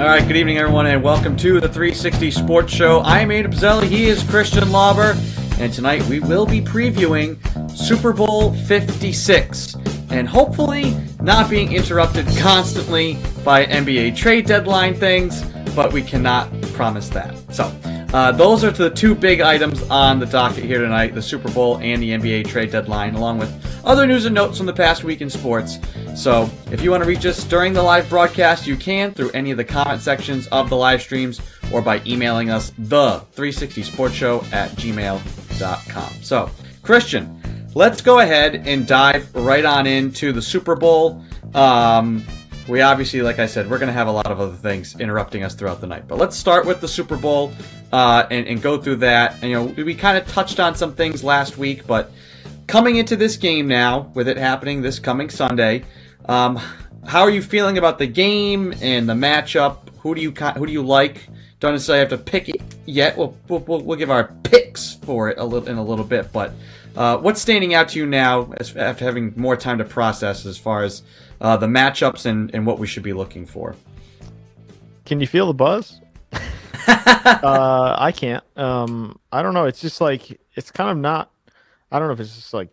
All right, good evening, everyone, and welcome to the 360 Sports Show. I'm Adam Pizzelli. He is Christian Lauber, and tonight we will be previewing Super Bowl 56, and hopefully not being interrupted constantly by NBA trade deadline things, but we cannot promise that. So those are the two big items on the docket here tonight, the Super Bowl and the NBA trade deadline, along with other news and notes from the past week in sports. So if you want to reach us during the live broadcast, you can through any of the comment sections of the live streams or by emailing us the360sportshow@gmail.com. So, Christian, let's go ahead and dive right on into the Super Bowl. We obviously, like I said, we're going to have a lot of other things interrupting us throughout the night. But let's start with the Super Bowl and go through that. And, you know, we kind of touched on some things last week, but coming into this game now, with it happening this coming Sunday, how are you feeling about the game and the matchup? Who do you like? Don't necessarily have to pick it yet. We'll give our picks for it in a little bit. But what's standing out to you now, after having more time to process as far as the matchups and what we should be looking for? Can you feel the buzz? I can't. I don't know. It's just like it's kind of not. I don't know if it's just like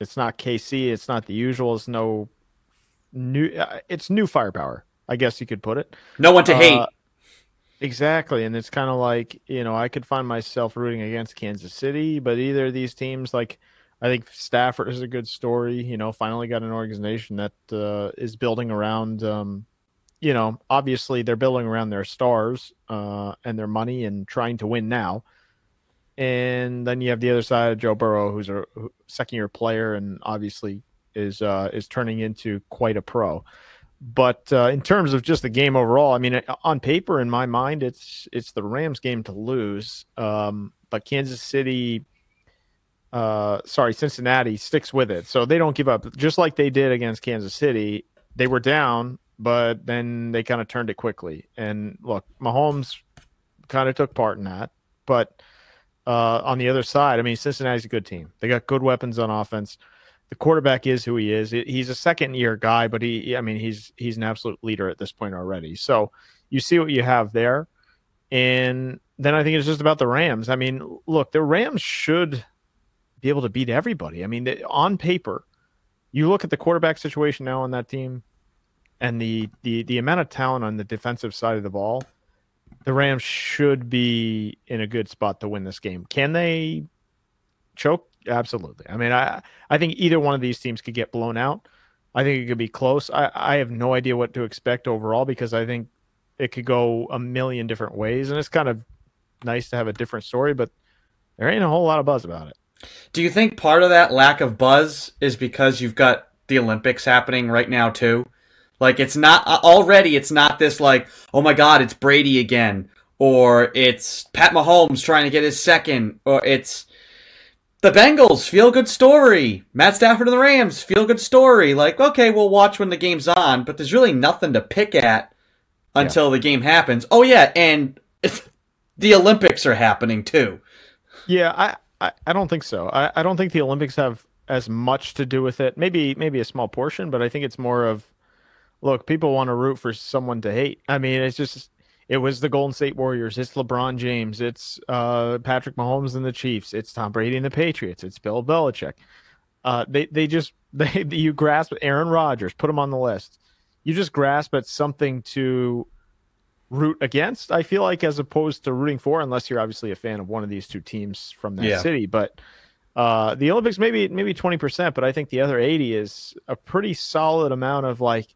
it's not KC, it's not the usual, it's no new, it's new firepower, I guess you could put it. No one to hate. Exactly, and it's kind of like, you know, I could find myself rooting against Kansas City, but either of these teams, like I think Stafford is a good story, you know, finally got an organization that is building around, you know, obviously they're building around their stars and their money and trying to win now. And then you have the other side of Joe Burrow, who's a second-year player and obviously is turning into quite a pro. But in terms of just the game overall, I mean, on paper, in my mind, it's the Rams game to lose. But Cincinnati sticks with it. So they don't give up. Just like they did against Kansas City, they were down, but then they kind of turned it quickly. And, look, Mahomes kind of took part in that. But on the other side, I mean, Cincinnati's a good team. They got good weapons on offense. The quarterback is who he is. He's a second-year guy, but he's an absolute leader at this point already. So you see what you have there. And then I think it's just about the Rams. I mean, look, the Rams should be able to beat everybody. I mean, on paper, you look at the quarterback situation now on that team and the amount of talent on the defensive side of the ball. The Rams should be in a good spot to win this game. Can they choke? Absolutely. I mean, I think either one of these teams could get blown out. I think it could be close. I have no idea what to expect overall because I think it could go a million different ways, and it's kind of nice to have a different story, but there ain't a whole lot of buzz about it. Do you think part of that lack of buzz is because you've got the Olympics happening right now too? Like, it's not this like, oh my God, it's Brady again, or it's Pat Mahomes trying to get his second, or it's the Bengals, feel-good story. Matt Stafford and the Rams, feel-good story. Like, okay, we'll watch when the game's on, but there's really nothing to pick at until the game happens. Oh yeah, and the Olympics are happening too. Yeah, I don't think so. I don't think the Olympics have as much to do with it. Maybe a small portion, but I think it's more of, look, people want to root for someone to hate. I mean, it was the Golden State Warriors. It's LeBron James. It's Patrick Mahomes and the Chiefs. It's Tom Brady and the Patriots. It's Bill Belichick. You grasp Aaron Rodgers, put him on the list. You just grasp at something to root against, I feel like, as opposed to rooting for, unless you're obviously a fan of one of these two teams from that city. But the Olympics, maybe 20%, but I think the other 80 is a pretty solid amount of, like,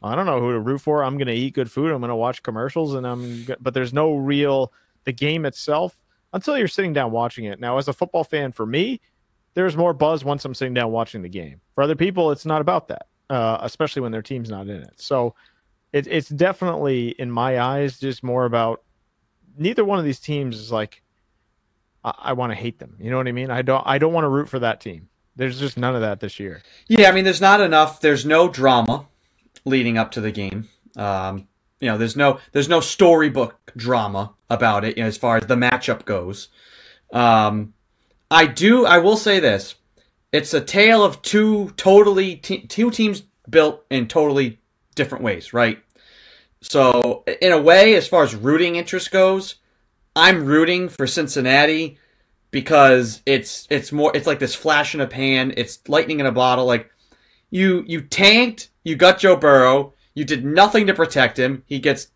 I don't know who to root for. I'm going to eat good food. I'm going to watch commercials, but there's no real the game itself until you're sitting down watching it. Now, as a football fan, for me, there's more buzz once I'm sitting down watching the game. For other people, it's not about that, especially when their team's not in it. So it's definitely, in my eyes, just more about neither one of these teams is like I want to hate them. You know what I mean? I don't want to root for that team. There's just none of that this year. Yeah, I mean, there's not enough. There's no drama leading up to the game. You know, there's no storybook drama about it, you know, as far as the matchup goes. I will say this. It's a tale of two teams built in totally different ways, right? So, in a way, as far as rooting interest goes, I'm rooting for Cincinnati because it's like this flash in a pan. It's lightning in a bottle. Like, you tanked, you got Joe Burrow, you did nothing to protect him. He gets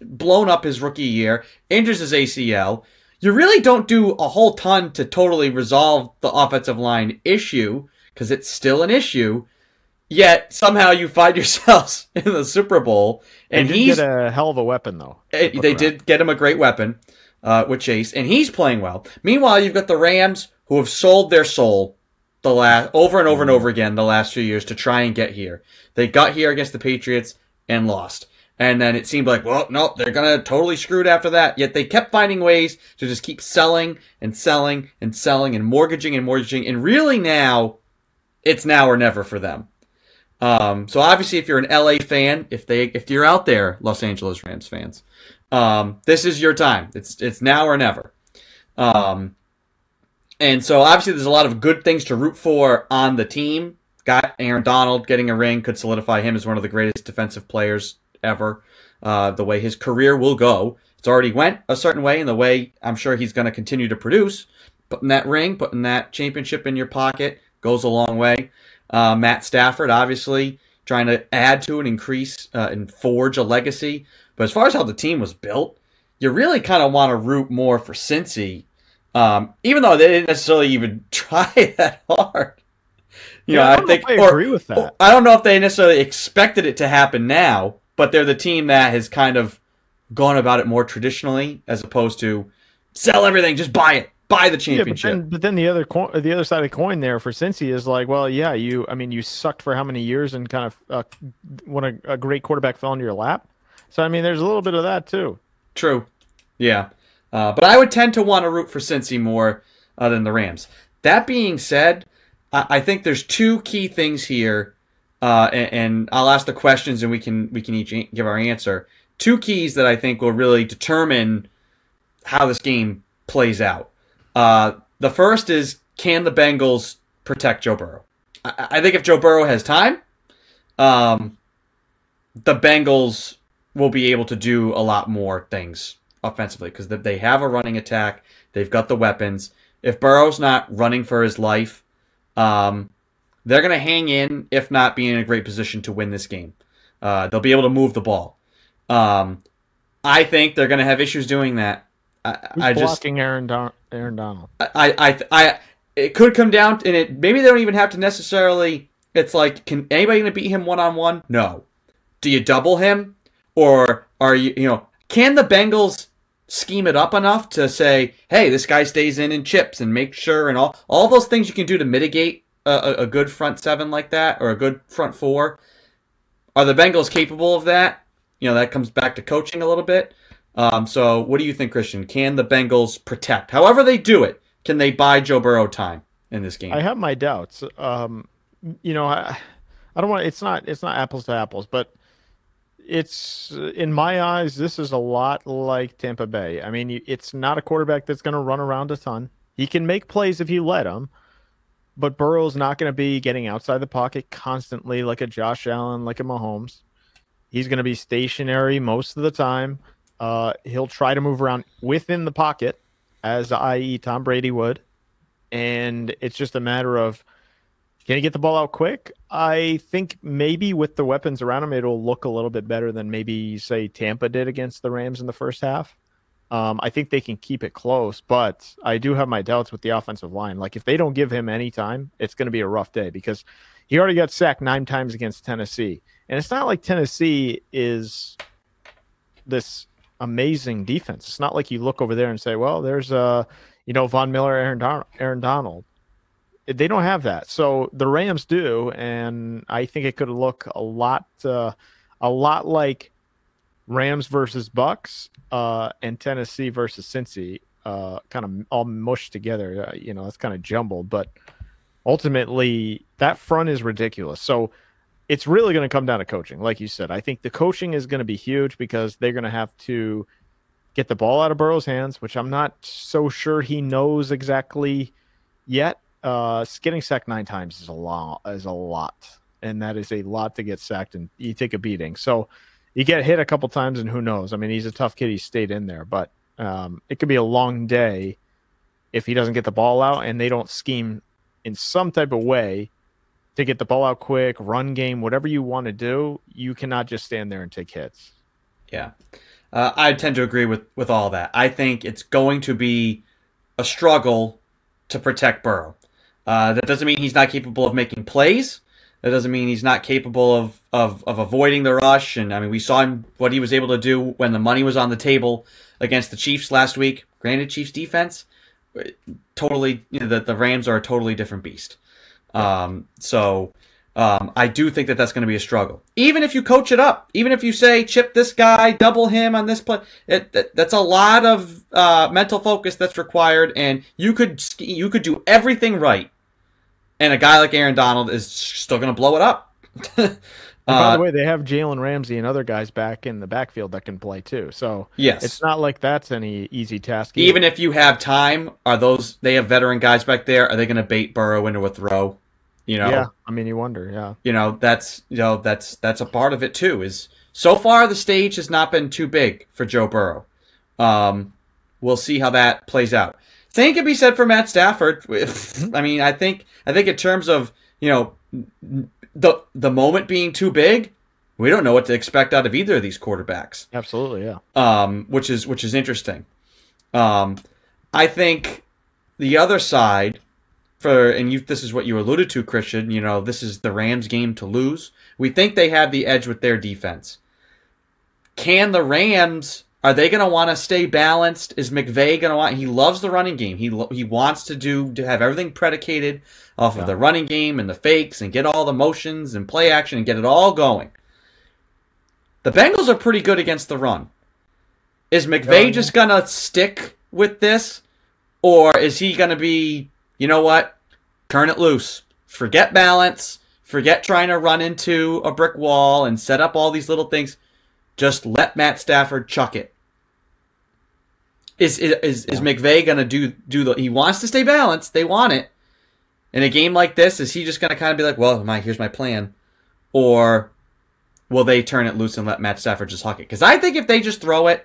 blown up his rookie year, injures his ACL. You really don't do a whole ton to totally resolve the offensive line issue because it's still an issue. Yet somehow you find yourselves in the Super Bowl, and he's get a hell of a weapon though. They did get him a great weapon with Chase, and he's playing well. Meanwhile, you've got the Rams who have sold their soul the last over and over and over again the last few years to try and get here. They got here against the Patriots and lost. And then it seemed like, well, no, they're going to totally screw it after that. Yet they kept finding ways to just keep selling and selling and selling and mortgaging and mortgaging. And really now, it's now or never for them. So obviously, if you're an LA fan, if you're out there, Los Angeles Rams fans, this is your time. It's now or never. And so obviously, there's a lot of good things to root for on the team. Got Aaron Donald getting a ring could solidify him as one of the greatest defensive players ever, the way his career will go. It's already went a certain way, and the way I'm sure he's going to continue to produce. Putting that ring, putting that championship in your pocket goes a long way. Matt Stafford, obviously, trying to add to and increase and forge a legacy. But as far as how the team was built, you really kind of want to root more for Cincy, even though they didn't necessarily even try that hard. I agree with that. I don't know if they necessarily expected it to happen now, but they're the team that has kind of gone about it more traditionally, as opposed to sell everything, just buy it, buy the championship. Yeah, but then the other side of the coin there for Cincy is like, well, yeah, you sucked for how many years and kind of when a great quarterback fell into your lap. So I mean, there's a little bit of that too. True, yeah. But I would tend to want to root for Cincy more than the Rams. That being said, I think there's two key things here. And I'll ask the questions, and we can each give our answer. Two keys that I think will really determine how this game plays out. The first is, can the Bengals protect Joe Burrow? I think if Joe Burrow has time, the Bengals will be able to do a lot more things offensively because they have a running attack. They've got the weapons. If Burrow's not running for his life, they're going to hang in, if not be in a great position to win this game. They'll be able to move the ball. I think they're going to have issues doing that. Who's blocking Aaron Donald? It could come down, and maybe they don't even have to necessarily. It's like, can anybody going to beat him one-on-one? No. Do you double him, or are you? Can the Bengals scheme it up enough to say, hey, this guy stays in and chips and make sure, and all those things you can do to mitigate a good front seven like that, or a good front four? Are the Bengals capable of that? That comes back to coaching a little bit. So what do you think, Christian? Can the Bengals protect? However they do it, can they buy Joe Burrow time in this game? I have my doubts. I don't want to, it's not apples to apples, but it's, in my eyes, this is a lot like Tampa Bay. I mean, it's not a quarterback that's going to run around a ton. He can make plays if you let him. But Burrow's not going to be getting outside the pocket constantly like a Josh Allen, like a Mahomes. He's going to be stationary most of the time. He'll try to move around within the pocket, as i.e. Tom Brady would. And it's just a matter of, can he get the ball out quick? I think maybe with the weapons around him, it'll look a little bit better than maybe, say, Tampa did against the Rams in the first half. I think they can keep it close, but I do have my doubts with the offensive line. Like, if they don't give him any time, it's going to be a rough day because he already got sacked 9 times against Tennessee. And it's not like Tennessee is this amazing defense. It's not like you look over there and say, well, there's, Von Miller, Aaron Donald. They don't have that. So the Rams do, and I think it could look a lot like Rams versus Bucks and Tennessee versus Cincy, kind of all mushed together. That's kind of jumbled, but ultimately that front is ridiculous. So it's really going to come down to coaching. Like you said, I think the coaching is going to be huge because they're going to have to get the ball out of Burrow's hands, which I'm not so sure he knows exactly yet. Getting sacked 9 times is a lot, and that is a lot to get sacked, and you take a beating. So you get hit a couple times and who knows? I mean, he's a tough kid. He stayed in there, but it could be a long day if he doesn't get the ball out and they don't scheme in some type of way to get the ball out quick, run game, whatever you want to do. You cannot just stand there and take hits. Yeah. I tend to agree with all that. I think it's going to be a struggle to protect Burrow. That doesn't mean he's not capable of making plays. That doesn't mean he's not capable of avoiding the rush. And, I mean, we saw him what he was able to do when the money was on the table against the Chiefs last week. Granted, Chiefs defense, totally, you know, the Rams are a totally different beast. I do think that that's going to be a struggle. Even if you coach it up, even if you say, chip this guy, double him on this play, that's a lot of mental focus that's required. And you could do everything right. And a guy like Aaron Donald is still going to blow it up. By the way, they have Jalen Ramsey and other guys back in the backfield that can play too. So yes, it's not like that's any easy task either. Even if you have time, they have veteran guys back there? Are they going to bait Burrow into a throw? You know, yeah. I mean, you wonder. Yeah. That's a part of it too. Is so far the stage has not been too big for Joe Burrow. We'll see how that plays out. Same could be said for Matt Stafford. I mean, I think in terms of, you know, the moment being too big, we don't know what to expect out of either of these quarterbacks. Absolutely, yeah. Which is interesting. I think the other side this is what you alluded to, Christian. You know, this is the Rams' game to lose. We think they have the edge with their defense. Can the Rams? Are they going to want to stay balanced? Is McVay going to want? He loves the running game. He wants to have everything predicated off of the running game and the fakes and get all the motions and play action and get it all going. The Bengals are pretty good against the run. Is McVay just going to stick with this, or is he going to be, you know what? Turn it loose. Forget balance. Forget trying to run into a brick wall and set up all these little things. Just let Matt Stafford chuck it. Is McVay going to do he wants to stay balanced. They want it. In a game like this, is he just going to kind of be like, well, here's my plan? Or will they turn it loose and let Matt Stafford just huck it? Because I think if they just throw it,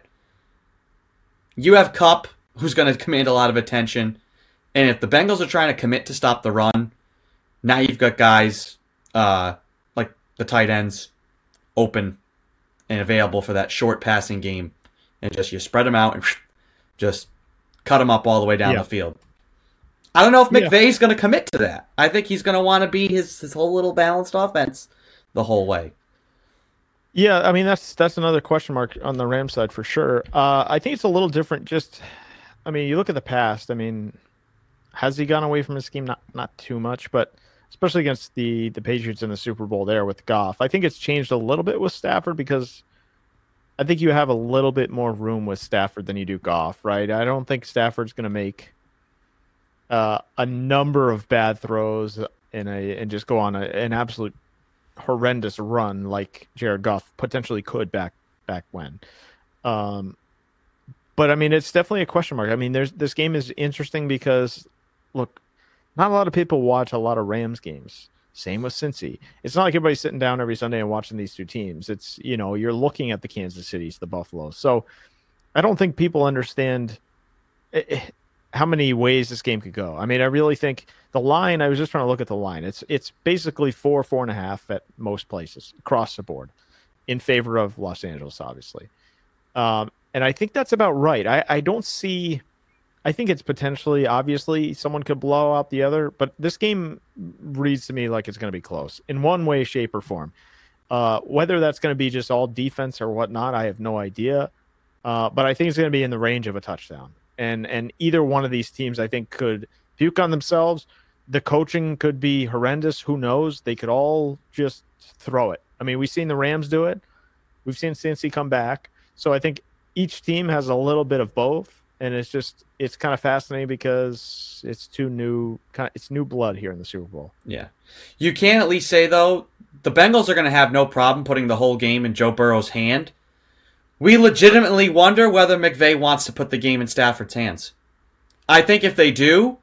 you have Kupp, who's going to command a lot of attention. And if the Bengals are trying to commit to stop the run, now you've got guys like the tight ends open and available for that short passing game, and just you spread them out and just cut them up all the way down the field. I don't know if McVay's going to commit to that. I think he's going to want to be his whole little balanced offense the whole way. Yeah, I mean, that's another question mark on the Rams side for sure. I think it's a little different. Just, I mean, you look at the past. I mean, has he gone away from his scheme? Not too much, but especially against the Patriots in the Super Bowl there with Goff. I think it's changed a little bit with Stafford because I think you have a little bit more room with Stafford than you do Goff, right? I don't think Stafford's going to make a number of bad throws and just go on an absolute horrendous run like Jared Goff potentially could back when. But, I mean, it's definitely a question mark. I mean, this game is interesting because, look, not a lot of people watch a lot of Rams games. Same with Cincy. It's not like everybody's sitting down every Sunday and watching these two teams. It's, you know, you're looking at the Kansas Cities, the Buffaloes. So I don't think people understand how many ways this game could go. I mean, I really think the line, I was just trying to look at the line. It's basically 4.5 at most places across the board in favor of Los Angeles, obviously. And I think that's about right. I don't see... I think it's potentially, obviously, someone could blow out the other, but this game reads to me like it's going to be close in one way, shape, or form. Whether that's going to be just all defense or whatnot, I have no idea. But I think it's going to be in the range of a touchdown. And either one of these teams, I think, could puke on themselves. The coaching could be horrendous. Who knows? They could all just throw it. I mean, we've seen the Rams do it. We've seen Cincy come back. So I think each team has a little bit of both. And it's just, it's kind of fascinating because it's it's new blood here in the Super Bowl. Yeah. You can at least say, though, the Bengals are going to have no problem putting the whole game in Joe Burrow's hand. We legitimately wonder whether McVay wants to put the game in Stafford's hands. I think if they do,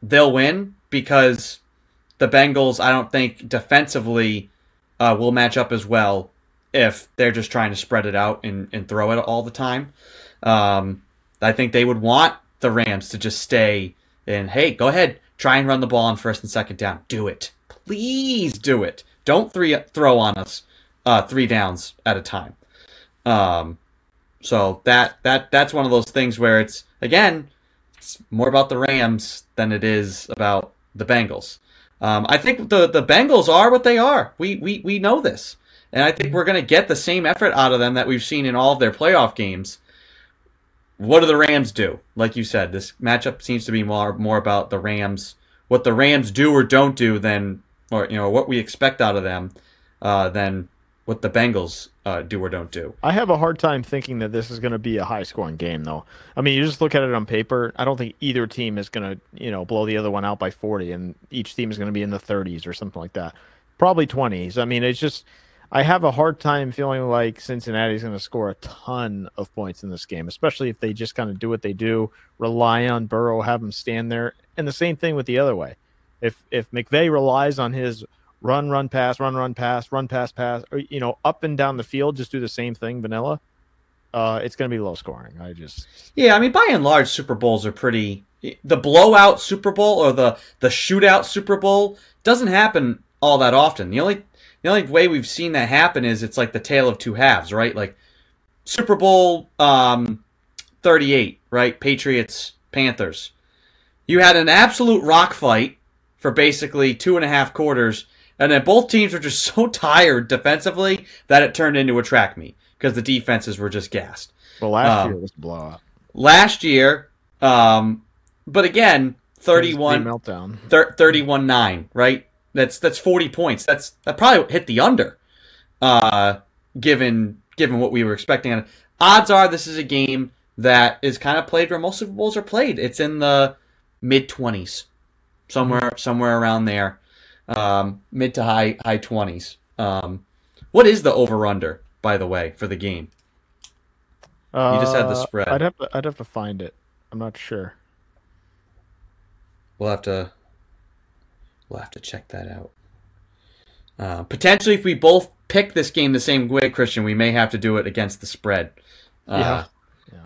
they'll win because the Bengals, I don't think defensively will match up as well if they're just trying to spread it out and throw it all the time. I think they would want the Rams to just stay and, hey, go ahead, try and run the ball on first and second down. Do it. Please do it. Don't throw on us three downs at a time. So that's one of those things where it's, again, it's more about the Rams than it is about the Bengals. I think the Bengals are what they are. We know this. And I think we're going to get the same effort out of them that we've seen in all of their playoff games. What do the Rams do? Like you said, this matchup seems to be more about the Rams, what the Rams do or don't do than, or what we expect out of them than what the Bengals do or don't do. I have a hard time thinking that this is going to be a high-scoring game, though. I mean, you just look at it on paper. I don't think either team is going to, blow the other one out by 40, and each team is going to be in the 30s or something like that. Probably 20s. I mean, it's just, I have a hard time feeling like Cincinnati's going to score a ton of points in this game, especially if they just kind of do what they do, rely on Burrow, have him stand there. And the same thing with the other way. If McVay relies on his run, pass, or, up and down the field, just do the same thing, vanilla, it's going to be low scoring. Yeah, I mean, by and large, Super Bowls are pretty, the blowout Super Bowl or the shootout Super Bowl doesn't happen all that often. The only way we've seen that happen is it's like the tale of two halves, right? Like Super Bowl 38, right? Patriots, Panthers. You had an absolute rock fight for basically 2.5 quarters, and then both teams were just so tired defensively that it turned into a track meet because the defenses were just gassed. Well, last year was a blowout. Last year, but again, 31-9, right? That's 40 points. That probably hit the under, given what we were expecting. Odds are this is a game that is kind of played where most Super Bowls are played. It's in the mid-20s, somewhere around there, mid to high 20s. What is the over/under, by the way, for the game? You just had the spread. I'd have to find it. I'm not sure. We'll have to check that out. Potentially, if we both pick this game the same way, Christian, we may have to do it against the spread. Yeah.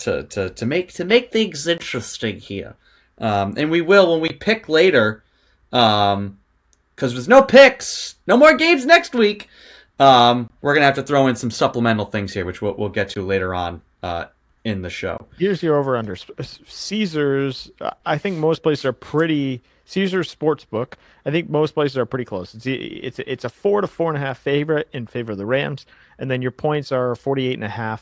To make things interesting here, and we will when we pick later, because there's no picks, no more games next week. We're gonna have to throw in some supplemental things here, which we'll get to later on in the show. Here's your over/under. Caesars. I think most places are pretty. Caesars Sportsbook, I think most places are pretty close. It's a 4 to 4.5 favorite in favor of the Rams, and then your points are 48.5,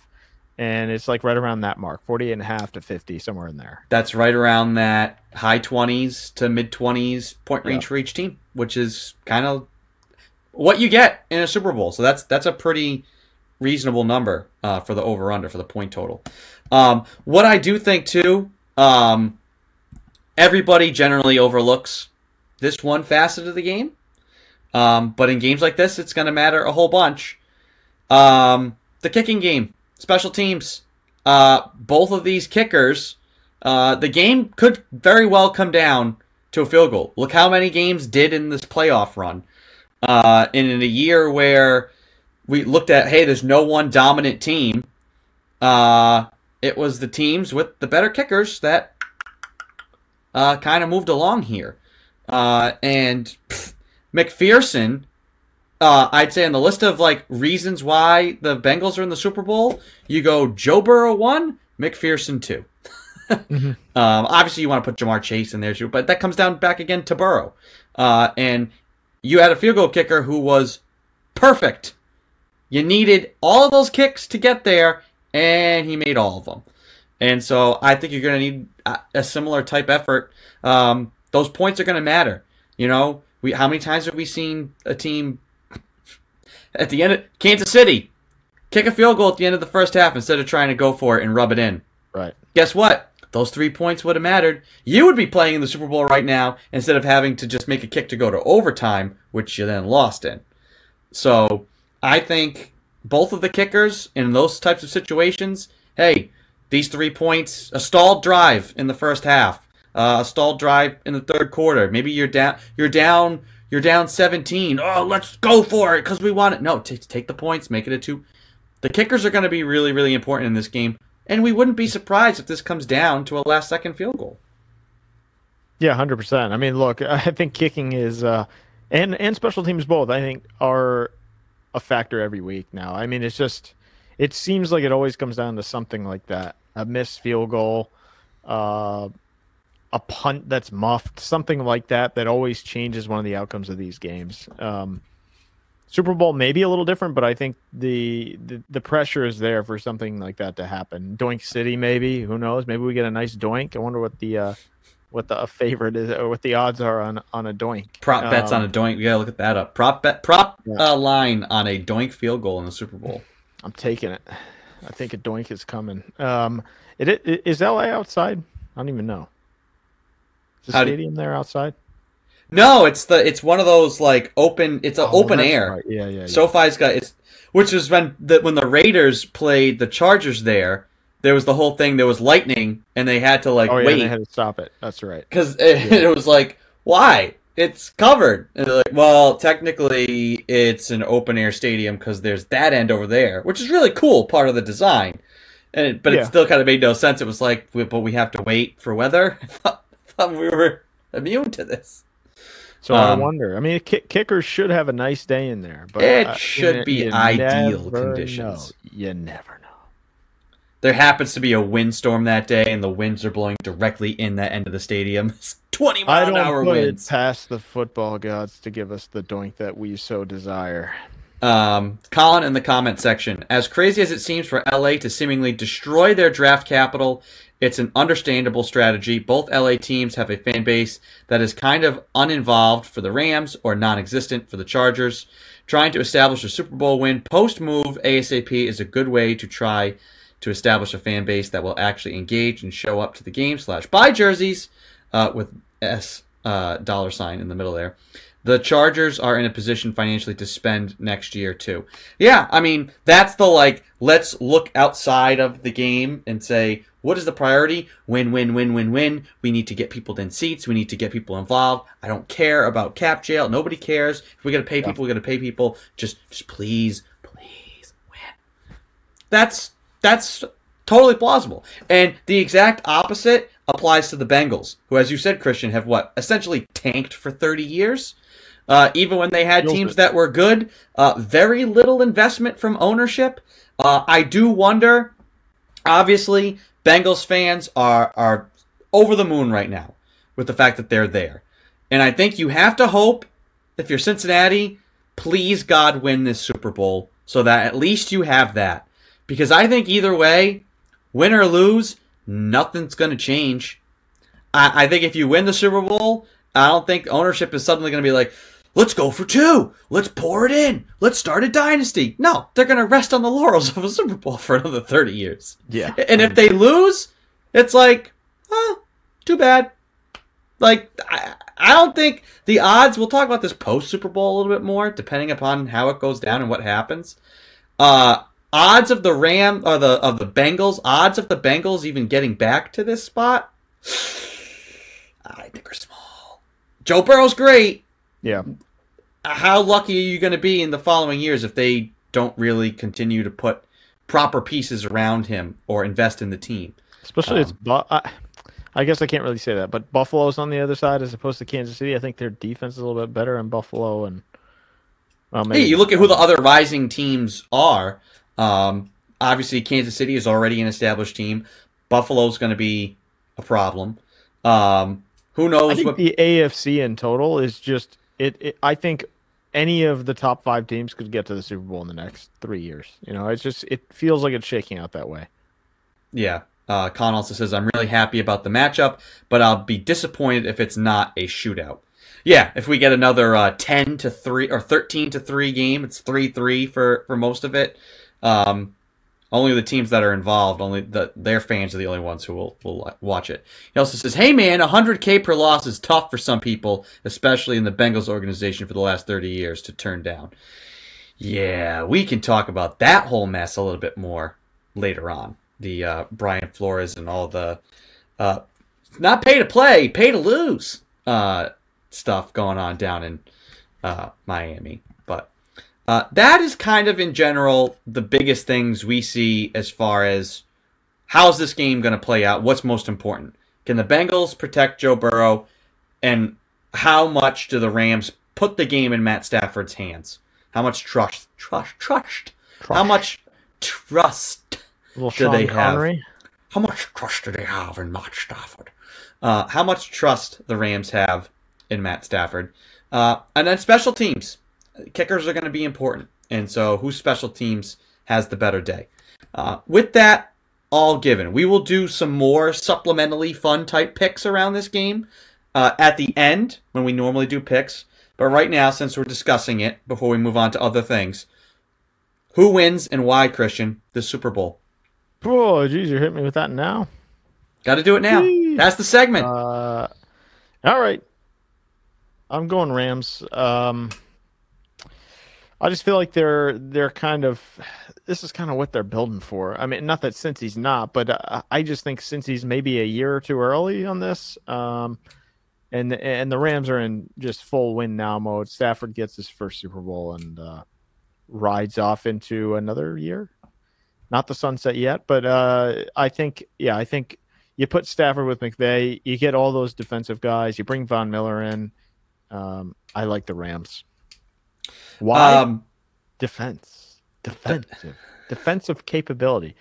and it's like right around that mark, 48.5 to 50, somewhere in there. That's right around that high 20s to mid 20s point range for each team, which is kind of what you get in a Super Bowl. So that's a pretty reasonable number for the over/under for the point total. What I do think too. Everybody generally overlooks this one facet of the game. But in games like this, it's going to matter a whole bunch. The kicking game, special teams, both of these kickers, the game could very well come down to a field goal. Look how many games did in this playoff run. And in a year where we looked at, hey, there's no one dominant team, it was the teams with the better kickers that kind of moved along here. And McPherson, I'd say on the list of like reasons why the Bengals are in the Super Bowl, you go Joe Burrow 1, McPherson 2. Obviously you want to put Ja'Marr Chase in there too, but that comes down back again to Burrow. And you had a field goal kicker who was perfect. You needed all of those kicks to get there, and he made all of them. And so I think you're going to need a similar type effort. Those points are going to matter. How many times have we seen a team at the end of Kansas City kick a field goal at the end of the first half instead of trying to go for it and rub it in? Right. Guess what? Those 3 points would have mattered. You would be playing in the Super Bowl right now instead of having to just make a kick to go to overtime, which you then lost in. So I think both of the kickers in those types of situations, hey, these 3 points, a stalled drive in the first half, a stalled drive in the third quarter. Maybe you're down 17. Oh, let's go for it because we want it. No, take the points, make it a two. The kickers are going to be really, really important in this game, and we wouldn't be surprised if this comes down to a last-second field goal. Yeah, 100%. I mean, look, I think kicking is and special teams both, I think, are a factor every week now. I mean, it's just – it seems like it always comes down to something like that, a missed field goal, a punt that's muffed, something like that that always changes one of the outcomes of these games. Super Bowl may be a little different, but I think the pressure is there for something like that to happen. Doink City, maybe. Who knows? Maybe we get a nice doink. I wonder what the favorite is or what the odds are on a doink. Prop bets on a doink. We got to look at that up. Prop line on a doink field goal in the Super Bowl. I'm taking it. I think a doink is coming. Is LA outside? I don't even know. Is the stadium there outside? No, it's one of those like open. It's open air. Right. Yeah. SoFi's got it's, which was when the Raiders played the Chargers there. There was the whole thing. There was lightning, and they had to wait. And they had to stop it. That's right. Because it was like, why? It's covered. And they're like, well, technically, it's an open air stadium because there's that end over there, which is really cool part of the design. But it still kind of made no sense. It was like, but we have to wait for weather. I thought we were immune to this. So I wonder. I mean, kickers should have a nice day in there, but it should be ideal conditions. You never know. There happens to be a windstorm that day, and the winds are blowing directly in that end of the stadium. 20-mile-an-hour winds. I don't put it past the football gods to give us the doink that we so desire. Colin in the comment section. As crazy as it seems for LA to seemingly destroy their draft capital, it's an understandable strategy. Both LA teams have a fan base that is kind of uninvolved for the Rams or non-existent for the Chargers. Trying to establish a Super Bowl win post-move ASAP is a good way to try to establish a fan base that will actually engage and show up to the game / buy jerseys with S dollar sign in the middle there. The Chargers are in a position financially to spend next year too. Yeah, I mean, that's the let's look outside of the game and say, what is the priority? Win, win, win, win, win. We need to get people in seats. We need to get people involved. I don't care about cap jail. Nobody cares. If we got to pay people, we got to pay people. Just please win. That's totally plausible. And the exact opposite applies to the Bengals, who, as you said, Christian, have essentially tanked for 30 years. Even when they had teams that were good, very little investment from ownership. I do wonder, obviously, Bengals fans are over the moon right now with the fact that they're there. And I think you have to hope, if you're Cincinnati, please God win this Super Bowl so that at least you have that. Because I think either way, win or lose, nothing's going to change. I think if you win the Super Bowl, I don't think ownership is suddenly going to be like, let's go for two. Let's pour it in. Let's start a dynasty. No, they're going to rest on the laurels of a Super Bowl for another 30 years. Yeah. And if they lose, it's like, oh, too bad. I don't think the odds, we'll talk about this post-Super Bowl a little bit more, depending upon how it goes down and what happens. Odds of the Bengals. Odds of the Bengals even getting back to this spot, I think are small. Joe Burrow's great. Yeah. How lucky are you going to be in the following years if they don't really continue to put proper pieces around him or invest in the team? Especially, I guess I can't really say that, but Buffalo's on the other side as opposed to Kansas City. I think their defense is a little bit better in Buffalo, and you look at who the other rising teams are. Obviously, Kansas City is already an established team. Buffalo's going to be a problem. Who knows? I think the AFC in total is just it. I think any of the top 5 teams could get to the Super Bowl in the next 3 years. You know, it's just it feels like it's shaking out that way. Yeah. Con also says, I'm really happy about the matchup, but I'll be disappointed if it's not a shootout. Yeah, if we get another 10-3 or 13-3 game, it's 3-3 for most of it. Only the teams that are involved, their fans are the only ones who will watch it. He also says, hey man, $100K per loss is tough for some people, especially in the Bengals organization for the last 30 years to turn down. Yeah, we can talk about that whole mess a little bit more later on. The Brian Flores and all the not pay to play, pay to lose stuff going on down in Miami. But That is kind of, in general, the biggest things we see as far as how's this game going to play out? What's most important? Can the Bengals protect Joe Burrow? And how much do the Rams put the game in Matt Stafford's hands? How much trust? How much trust do Sean they Connery? Have? How much trust do they have in Matt Stafford? How much trust the Rams have in Matt Stafford? And then special teams. Kickers are going to be important, and so whose special teams has the better day? With that all given, we will do some more supplementally fun type picks around this game at the end when we normally do picks. But right now, since we're discussing it before we move on to other things, who wins and why, Christian, the Super Bowl? Oh, geez, you're hitting me with that now. Got to do it now. Jeez. That's the segment. All right. I'm going Rams. I just feel like they're kind of – this is kind of what they're building for. I mean, not that Cincy's not, but I just think Cincy's maybe a year or two early on this. And the Rams are in just full win-now mode. Stafford gets his first Super Bowl and rides off into another year. Not the sunset yet, but I think you put Stafford with McVay. You get all those defensive guys. You bring Von Miller in. I like the Rams. Why? Defensive capability.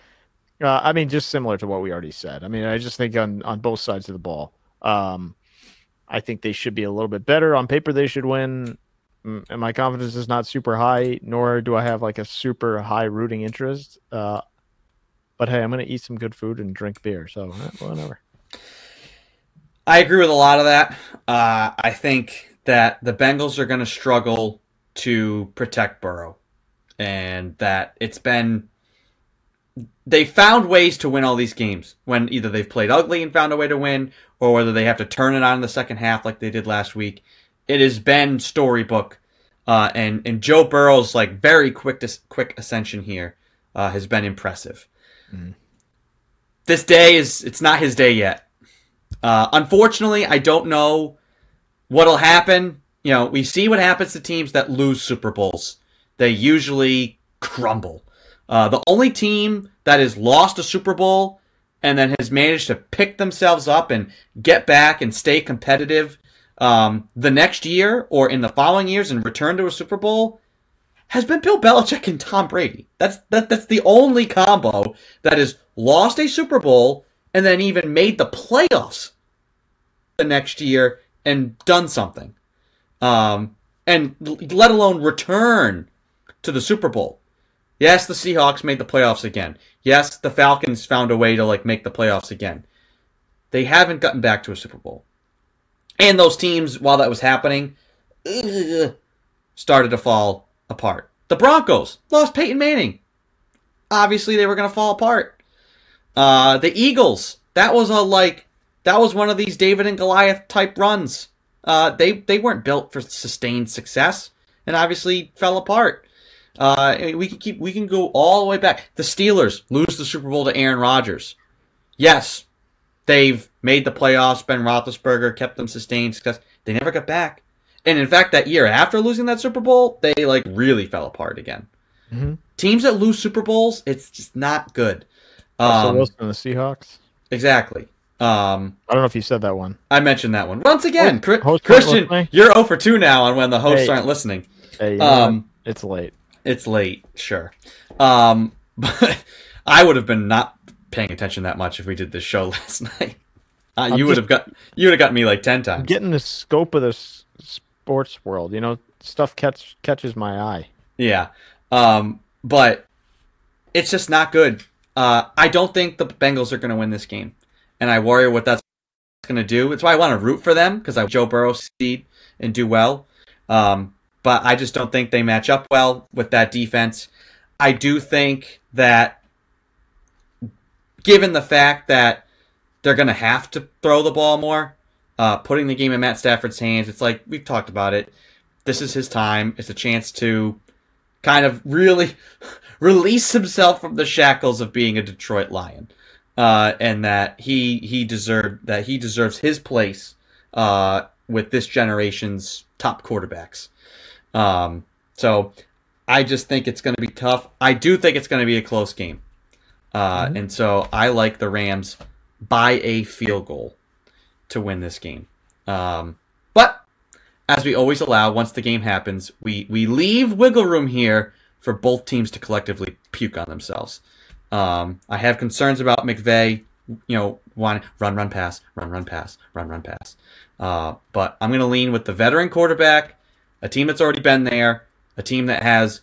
I mean, just similar to what we already said. I mean, I just think on both sides of the ball, I think they should be a little bit better. On paper, they should win. And my confidence is not super high, nor do I have like a super high rooting interest. But hey, I'm going to eat some good food and drink beer. So whatever. I agree with a lot of that. I think that the Bengals are going to struggle to protect Burrow, and that it's been they found ways to win all these games when either they've played ugly and found a way to win, or whether they have to turn it on in the second half like they did last week. It has been storybook, and Joe Burrow's like very quick ascension here has been impressive. Mm-hmm. This day it's not his day yet. Unfortunately, I don't know what'll happen. You know, we see what happens to teams that lose Super Bowls. They usually crumble. The only team that has lost a Super Bowl and then has managed to pick themselves up and get back and stay competitive the next year or in the following years and return to a Super Bowl has been Bill Belichick and Tom Brady. That's the only combo that has lost a Super Bowl and then even made the playoffs the next year and done something. And let alone return to the Super Bowl. Yes, the Seahawks made the playoffs again. Yes, the Falcons found a way to like make the playoffs again. They haven't gotten back to a Super Bowl. And those teams, while that was happening, started to fall apart. The Broncos lost Peyton Manning. Obviously, they were going to fall apart. The Eagles, that was one of these David and Goliath type runs. They weren't built for sustained success and obviously fell apart. We can go all the way back. The Steelers lose the Super Bowl to Aaron Rodgers. Yes, they've made the playoffs. Ben Roethlisberger kept them sustained success. They never got back. And in fact, that year after losing that Super Bowl, they like really fell apart again. Mm-hmm. Teams that lose Super Bowls, it's just not good. Russell Wilson and the Seahawks. Exactly. I don't know if you said that one. I mentioned that one. Once again, Christian, you're 0 for 2 now on when the hosts aren't listening. Hey, it's late. It's late, sure. But I would have been not paying attention that much if we did this show last night. You would have got me like 10 times. Getting the scope of the sports world, you know, stuff catches my eye. Yeah, but it's just not good. I don't think the Bengals are going to win this game. And I worry what that's going to do. It's why I want to root for them, because I Joe Burrow succeed and do well. But I just don't think they match up well with that defense. I do think that given the fact that they're going to have to throw the ball more, putting the game in Matt Stafford's hands, it's like we've talked about it. This is his time. It's a chance to kind of really release himself from the shackles of being a Detroit Lion. And that he deserves his place with this generation's top quarterbacks. So I just think it's going to be tough. I do think it's going to be a close game. And so I like the Rams by a field goal to win this game. But as we always allow, once the game happens, we leave wiggle room here for both teams to collectively puke on themselves. I have concerns about McVay, run, pass. But I'm going to lean with the veteran quarterback, a team that's already been there, a team that has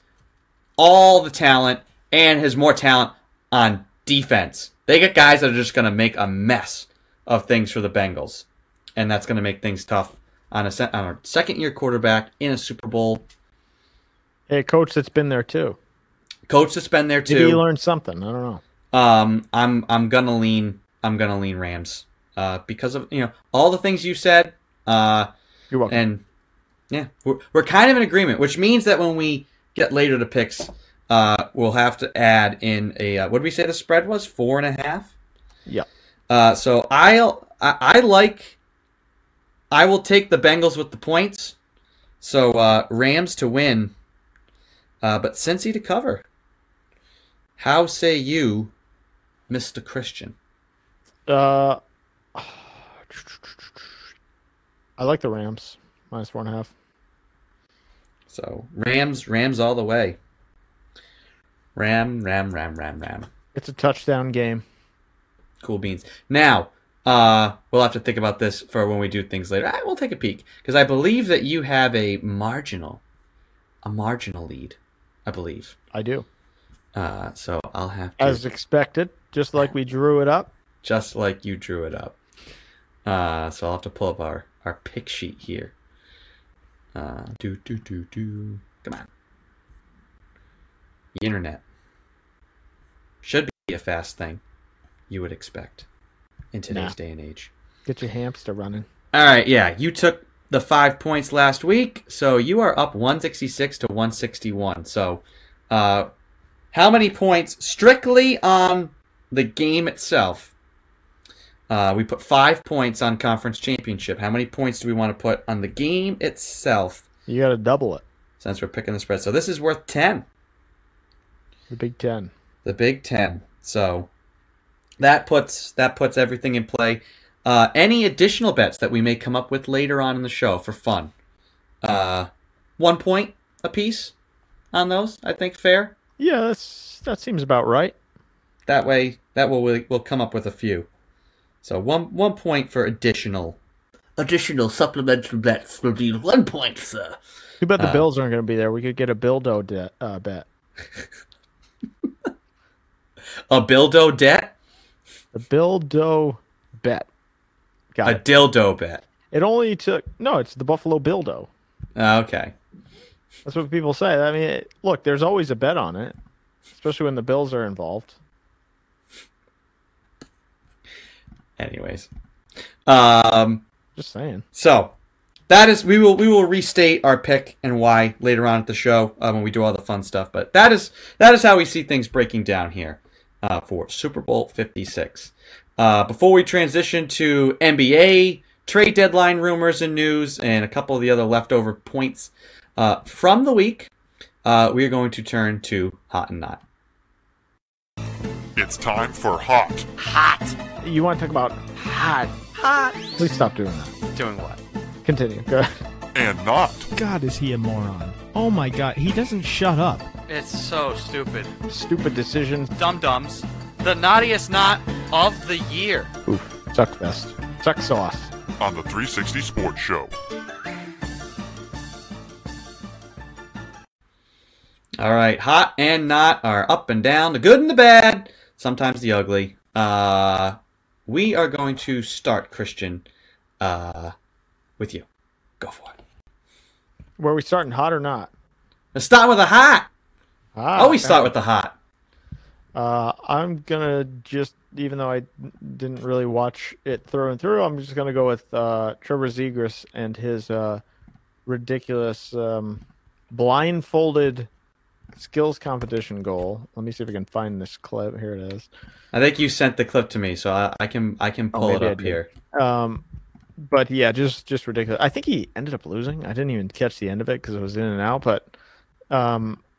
all the talent and has more talent on defense. They get guys that are just going to make a mess of things for the Bengals, and that's going to make things tough on a second-year quarterback in a Super Bowl. Hey, coach that's been there too. Maybe you learned something. I don't know. I'm gonna lean Rams because of all the things you said. You're welcome. And yeah, we're kind of in agreement, which means that when we get later to picks, we'll have to add in a what did we say the spread was? 4.5. Yeah. So I will take the Bengals with the points. So Rams to win. But Cincy to cover. How say you, Mr. Christian? I like the Rams. -4.5. So Rams all the way. Ram. It's a touchdown game. Cool beans. Now, we'll have to think about this for when we do things later. We'll take a peek. Because I believe that you have a marginal lead. I believe I do. So I'll have to, as expected, just like we drew it up. Just like you drew it up. So I'll have to pull up our pick sheet here. Come on. The internet should be a fast thing. You would expect in today's day and age. Get your hamster running. All right. Yeah, you took the 5 points last week, so you are up 166 to 161. So how many points strictly on the game itself? We put 5 points on conference championship. How many points do we want to put on the game itself? You got to double it. Since we're picking the spread. So this is worth 10. The Big Ten. So that puts everything in play. Any additional bets that we may come up with later on in the show for fun. 1 point apiece on those, I think, fair. Yeah, that seems about right. That way, we'll come up with a few. So one point for additional supplementary bets will be 1 point, sir. You bet the Bills aren't going to be there. We could get a Bildo debt bet. A Bildo debt? A Bildo bet. Got a it. Dildo bet. It only took... No, it's the Buffalo Bildo. Okay. That's what people say. I mean, look, there's always a bet on it, especially when the Bills are involved. Anyways. Just saying. So, that is... We will restate our pick and why later on at the show when we do all the fun stuff. But that is how we see things breaking down here for Super Bowl 56. Before we transition to NBA, trade deadline rumors and news, and a couple of the other leftover points from the week, we are going to turn to Hot and Not. It's time for Hot. Hot. You want to talk about hot. Hot. Please stop doing that. Doing what? Continue. Go ahead. And not. God, is he a moron. Oh my God, he doesn't shut up. It's so stupid. Stupid decisions. Dum-dums. The naughtiest knot of the year. Oof. Suckfest. Suck sauce. On the 360 Sports Show. All right. Hot and not are up and down. The good and the bad. Sometimes the ugly. We are going to start, Christian, with you. Go for it. Were we starting hot or not? Let's start with the hot. Always start with the hot. I'm going to just, even though I didn't really watch it through and through, I'm just going to go with Trevor Zegras and his ridiculous blindfolded skills competition goal. Let me see if I can find this clip. Here it is. I think you sent the clip to me, so I can pull it up here. But yeah, just ridiculous. I think he ended up losing. I didn't even catch the end of it because it was in and out, but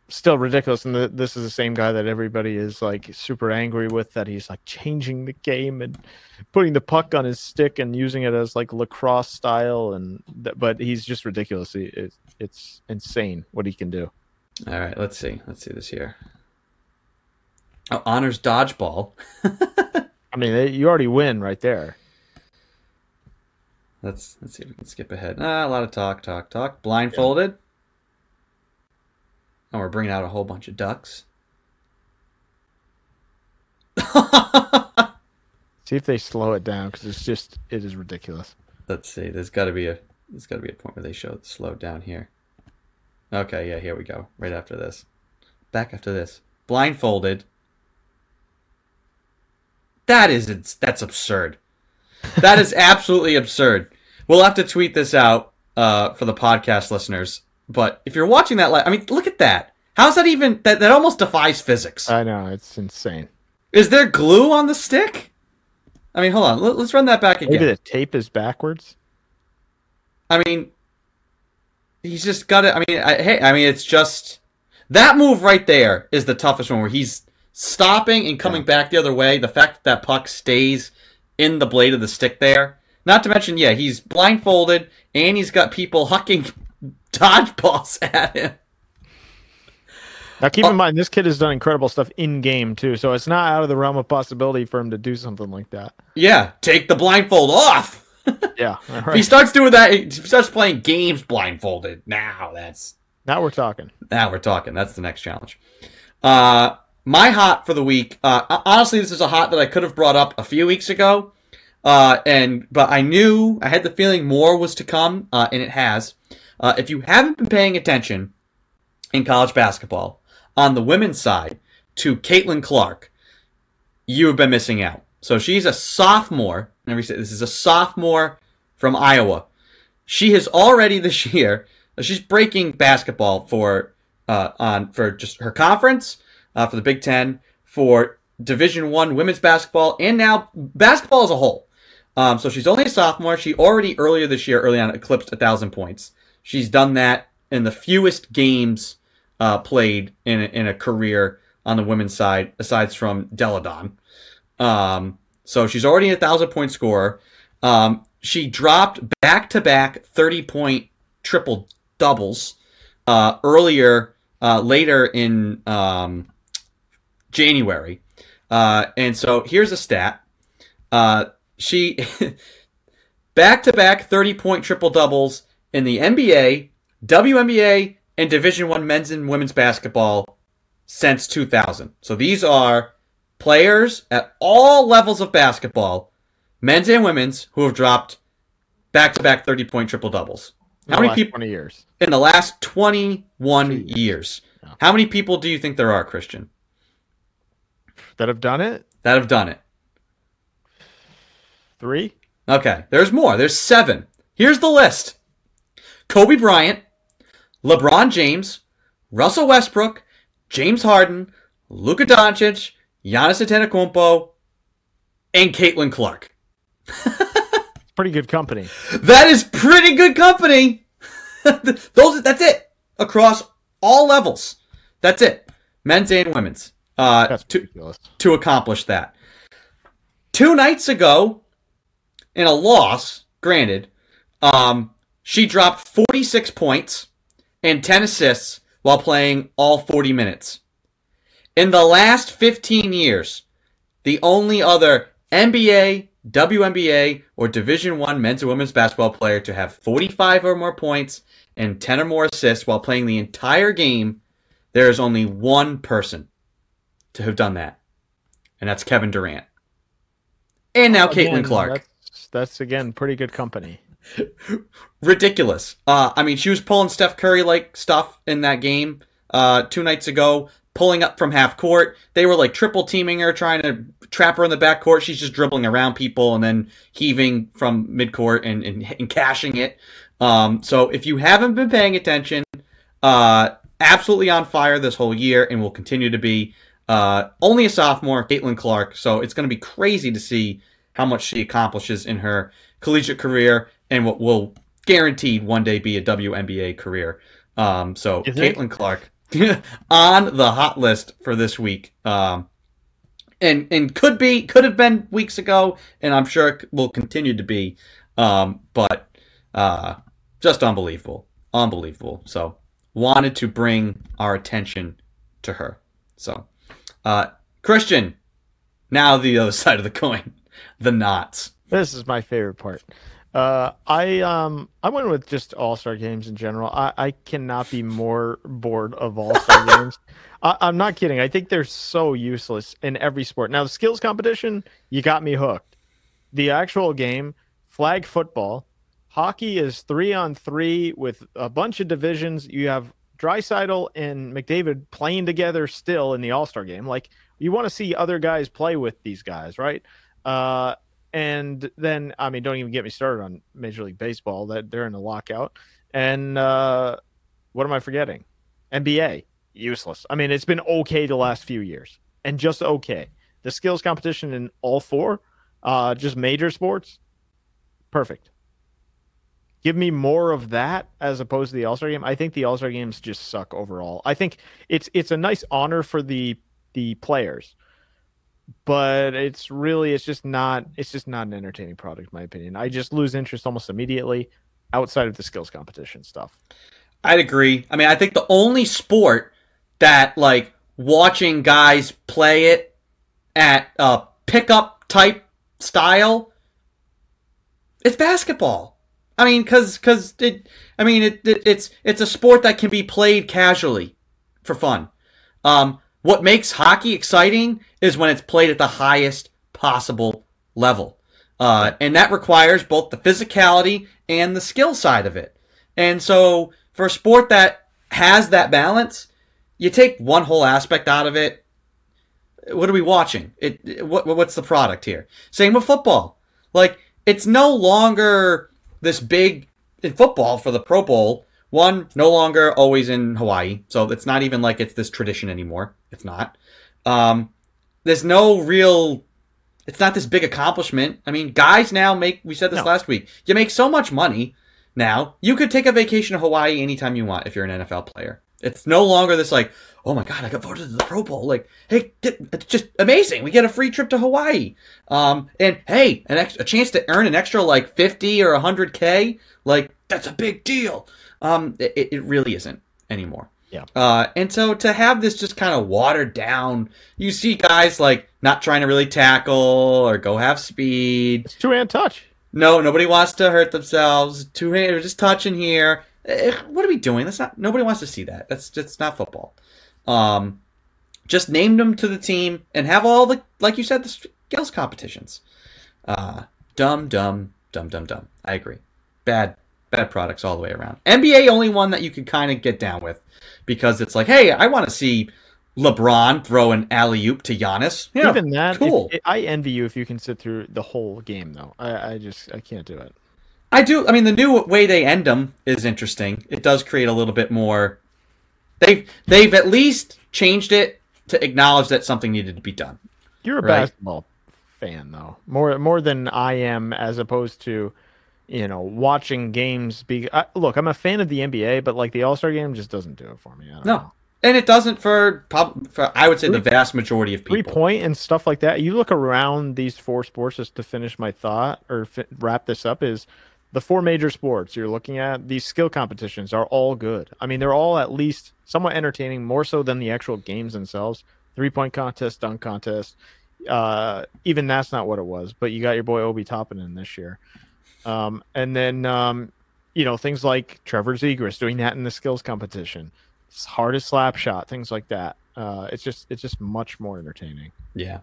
still ridiculous. And this is the same guy that everybody is like super angry with, that he's like changing the game and putting the puck on his stick and using it as like lacrosse style. And but he's just ridiculous. It's insane what he can do. All right, let's see this year. Oh, honors dodgeball. I mean, you already win right there. Let's see if we can skip ahead. A lot of talk. Blindfolded. Yeah. And we're bringing out a whole bunch of ducks. See if they slow it down, because it is ridiculous. Let's see. There's got to be a point where they show it slowed down here. Okay, yeah, here we go. Right after this. Back after this. Blindfolded. That's absurd. That is absolutely absurd. We'll have to tweet this out for the podcast listeners. But if you're watching that live, I mean, look at that. How's that even... That almost defies physics. I know. It's insane. Is there glue on the stick? I mean, hold on. Let's run that back again. Maybe the tape is backwards? I mean... He's just got it. I mean, it's just... That move right there is the toughest one, where he's stopping and coming back the other way. The fact that puck stays in the blade of the stick there. Not to mention, yeah, he's blindfolded, and he's got people hucking... dodgeballs at him. Now keep in mind, this kid has done incredible stuff in game too, so it's not out of the realm of possibility for him to do something like that. Yeah, take the blindfold off. Yeah, right. If he starts doing that, he starts playing games blindfolded. Now we're talking. That's the next challenge. My hot for the week. Honestly, this is a hot that I could have brought up a few weeks ago, but I had the feeling more was to come, and it has. If you haven't been paying attention in college basketball on the women's side to Caitlin Clark, you have been missing out. So she's a sophomore. This is a sophomore from Iowa. She has already this year, she's breaking basketball for just her conference, for the Big Ten, for Division I women's basketball, and now basketball as a whole. So she's only a sophomore. She already earlier this year eclipsed 1,000 points. She's done that in the fewest games played in a career on the women's side, aside from Deladon. So she's already a 1,000-point scorer. She dropped back-to-back 30-point triple doubles later in January. And so here's a stat. She back-to-back 30-point triple doubles in the NBA, WNBA, and Division I men's and women's basketball since 2000. So these are players at all levels of basketball, men's and women's, who have dropped back-to-back 30-point triple-doubles. How many people 20 years. In the last 21 years. No. How many people do you think there are, Christian? That have done it. 3? Okay, there's more. There's 7. Here's the list. Kobe Bryant, LeBron James, Russell Westbrook, James Harden, Luka Doncic, Giannis Antetokounmpo, and Caitlin Clark. Pretty good company. That is pretty good company. That's it. Across all levels. That's it. Men's and women's. To accomplish that. 2 nights ago, in a loss, granted, she dropped 46 points and 10 assists while playing all 40 minutes. In the last 15 years, the only other NBA, WNBA, or Division I men's and women's basketball player to have 45 or more points and 10 or more assists while playing the entire game, there is only one person to have done that, and that's Kevin Durant. And now Caitlin Clark. That's again, pretty good company. Ridiculous. She was pulling Steph Curry like stuff in that game 2 nights ago, pulling up from half court. They were like triple teaming her, trying to trap her in the back court. She's just dribbling around people and then heaving from midcourt and cashing it. So if you haven't been paying attention, absolutely on fire this whole year and will continue to be. Only a sophomore, Caitlin Clark. So it's going to be crazy to see how much she accomplishes in her collegiate career and what will guaranteed one day be a WNBA career. So Caitlin Clark. on the hot list for this week. And could have been weeks ago, and I'm sure it will continue to be. But just unbelievable. Unbelievable. So wanted to bring our attention to her. So Christian, now the other side of the coin, the knots. This is my favorite part. I went with just all-star games in general. I cannot be more bored of all-star games. I'm not kidding. I think they're so useless in every sport. Now, the skills competition, you got me hooked. The actual game, flag football, hockey is 3-on-3 with a bunch of divisions. You have Draisaitl and McDavid playing together still in the all-star game. Like, you want to see other guys play with these guys, right? And then, I mean, don't even get me started on Major League Baseball. That they're in a lockout. And what am I forgetting? NBA, useless. I mean, it's been okay the last few years, and just okay. The skills competition in all four, just major sports, perfect. Give me more of that as opposed to the All-Star game. I think the All-Star games just suck overall. I think it's a nice honor for the players. But it's just not an entertaining product, in my opinion. I just lose interest almost immediately outside of the skills competition stuff. I'd agree. I mean, I think the only sport that, like, watching guys play it at a pickup type style, it's basketball. I mean, it's a sport that can be played casually for fun. What makes hockey exciting is when it's played at the highest possible level. And that requires both the physicality and the skill side of it. And so for a sport that has that balance, you take one whole aspect out of it. What are we watching? What's the product here? Same with football. Like, it's no longer this big in football for the Pro Bowl. One, no longer always in Hawaii, so it's not even like it's this tradition anymore. It's not. There's no real... It's not this big accomplishment. I mean, guys now make... We said this last week. You make so much money now. You could take a vacation to Hawaii anytime you want if you're an NFL player. It's no longer this like, oh my God, I got voted to the Pro Bowl. Like, hey, it's just amazing. We get a free trip to Hawaii. And hey, a chance to earn an extra like 50 or 100K. Like, that's a big deal. It really isn't anymore. Yeah. And so to have this just kind of watered down, you see guys like not trying to really tackle or go have speed. It's two-hand touch. No, nobody wants to hurt themselves. Two-hand, we're just touching here. What are we doing? Nobody wants to see that. That's not football. Just name them to the team and have all the, like you said, the skills competitions. Dumb. I agree. Bad products all the way around. NBA, only one that you can kind of get down with because it's like, hey, I want to see LeBron throw an alley-oop to Giannis. Yeah, even that, cool. I envy you if you can sit through the whole game, though. I can't do it. I do. I mean, the new way they end them is interesting. It does create a little bit more. They've at least changed it to acknowledge that something needed to be done. You're a basketball fan, though, more than I am, as opposed to, you know, watching games be... Look, I'm a fan of the NBA, but like the All-Star game just doesn't do it for me. I don't know. And it doesn't for I would say the vast majority of people. 3-point and stuff like that. You look around these four sports, just to finish my thought or wrap this up, is the four major sports you're looking at. These skill competitions are all good. I mean, they're all at least somewhat entertaining, more so than the actual games themselves. 3-point contest, dunk contest. Even that's not what it was, but you got your boy Obi Toppin in this year. And then, you know, things like Trevor Zegras doing that in the skills competition, hardest slap shot, things like that. It's just much more entertaining. Yeah.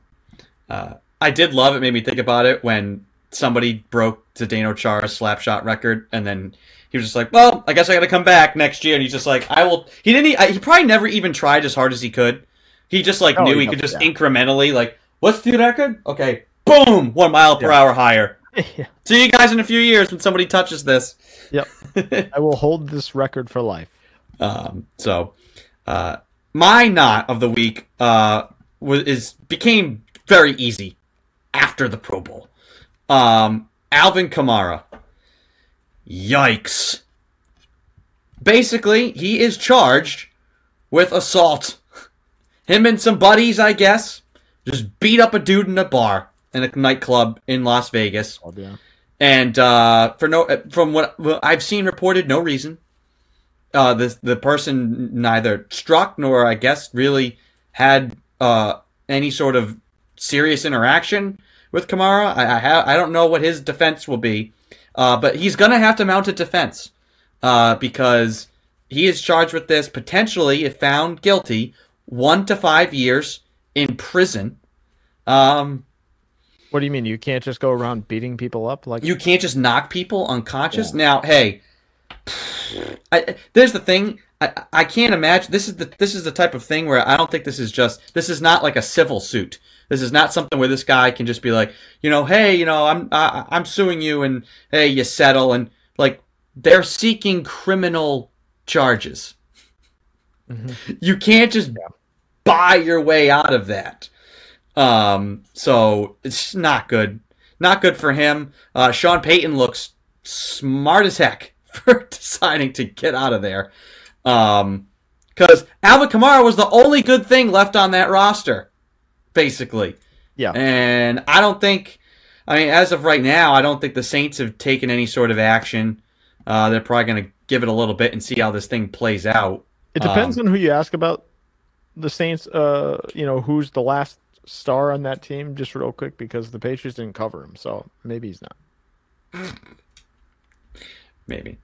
I did love it. Made me think about it when somebody broke Zdeno Chara's slap shot record. And then he was just like, well, I guess I got to come back next year. And he's just like, I will. He probably never even tried as hard as he could. He just like knew he could just incrementally, like, what's the record? Okay. Boom. 1 mile per hour higher. Yeah. See you guys in a few years when somebody touches this. Yep. I will hold this record for life. So my knot of the week became very easy after the Pro Bowl. Alvin Kamara. Yikes. Basically, he is charged with assault. Him and some buddies, I guess, just beat up a dude in a bar, in a nightclub in Las Vegas. Oh, yeah. And from what I've seen reported, no reason. The person neither struck nor, I guess, really had any sort of serious interaction with Kamara. I don't know what his defense will be, but he's going to have to mount a defense because he is charged with this, potentially, if found guilty, 1 to 5 years in prison. What do you mean? You can't just go around beating people up? Like you can't just knock people unconscious? Yeah. Now, hey, there's the thing. I can't imagine. This is the type of thing where I don't think this is not like a civil suit. This is not something where this guy can just be like, hey, I'm suing you, and hey, you settle, and like they're seeking criminal charges. Mm-hmm. You can't just buy your way out of that. So it's not good. Not good for him. Sean Payton looks smart as heck for deciding to get out of there. Because Alvin Kamara was the only good thing left on that roster, basically. Yeah. And as of right now, I don't think the Saints have taken any sort of action. They're probably going to give it a little bit and see how this thing plays out. It depends on who you ask about the Saints. Who's the last star on that team, just real quick, because the Patriots didn't cover him, so maybe he's not. Maybe.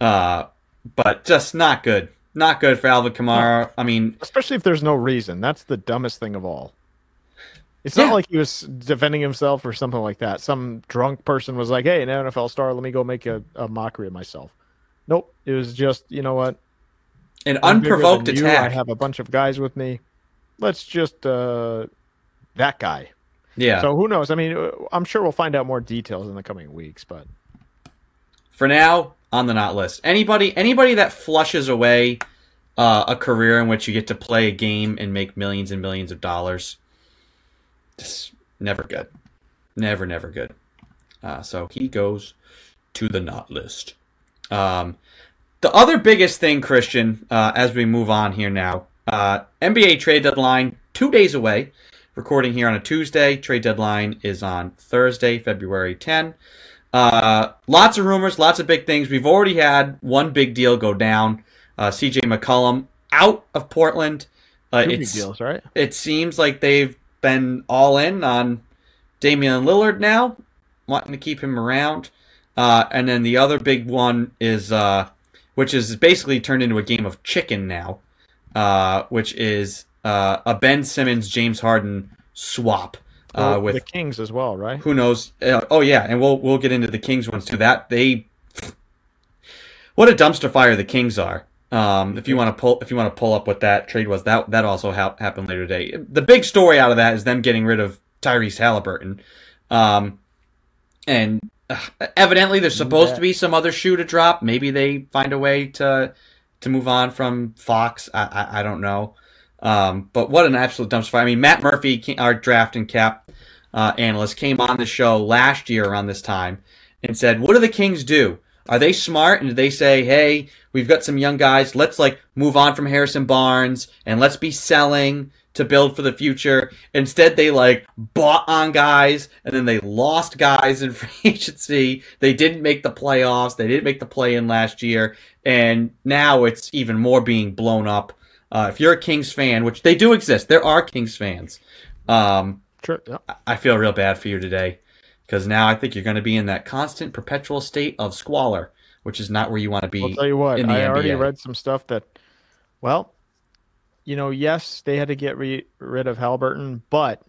But just not good. Not good for Alvin Kamara. I mean, especially if there's no reason. That's the dumbest thing of all. It's not like he was defending himself or something like that. Some drunk person was like, hey, an NFL star, let me go make a mockery of myself. Nope. It was just, you know what? An unprovoked attack. I have a bunch of guys with me. Let's just that guy. Yeah. So who knows? I mean, I'm sure we'll find out more details in the coming weeks, but for now, on the not list. Anybody that flushes away a career in which you get to play a game and make millions and millions of dollars, just never good. Never good. So he goes to the not list. The other biggest thing, Christian, as we move on here now, NBA trade deadline 2 days away. Recording here on a Tuesday. Trade deadline is on Thursday, February 10. Lots of rumors, lots of big things. We've already had one big deal go down. CJ McCollum out of Portland. Two big deals, right? It seems like they've been all in on Damian Lillard now, wanting to keep him around. And then the other big one is, which is basically turned into a game of chicken now, which is a Ben Simmons, James Harden swap. With the Kings as well, right? Who knows? And we'll get into the Kings ones too. What a dumpster fire the Kings are. If you want to pull up what that trade was, that also happened later today. The big story out of that is them getting rid of Tyrese Haliburton, and evidently there's supposed to be some other shoe to drop. Maybe they find a way to move on from Fox. I don't know. But what an absolute dumpster fire. I mean, Matt Murphy, our draft and cap analyst, came on the show last year around this time and said, what do the Kings do? Are they smart? And do they say, hey, we've got some young guys. Let's move on from Harrison Barnes and let's be selling to build for the future. Instead, they bought on guys and then they lost guys in free agency. They didn't make the playoffs. They didn't make the play-in last year. And now it's even more being blown up. If you're a Kings fan, which they do exist, there are Kings fans. Sure. Yeah. I feel real bad for you today because now I think you're going to be in that constant, perpetual state of squalor, which is not where you want to be. I'll tell you what, I already read some stuff that, yes, they had to get rid of Haliburton, but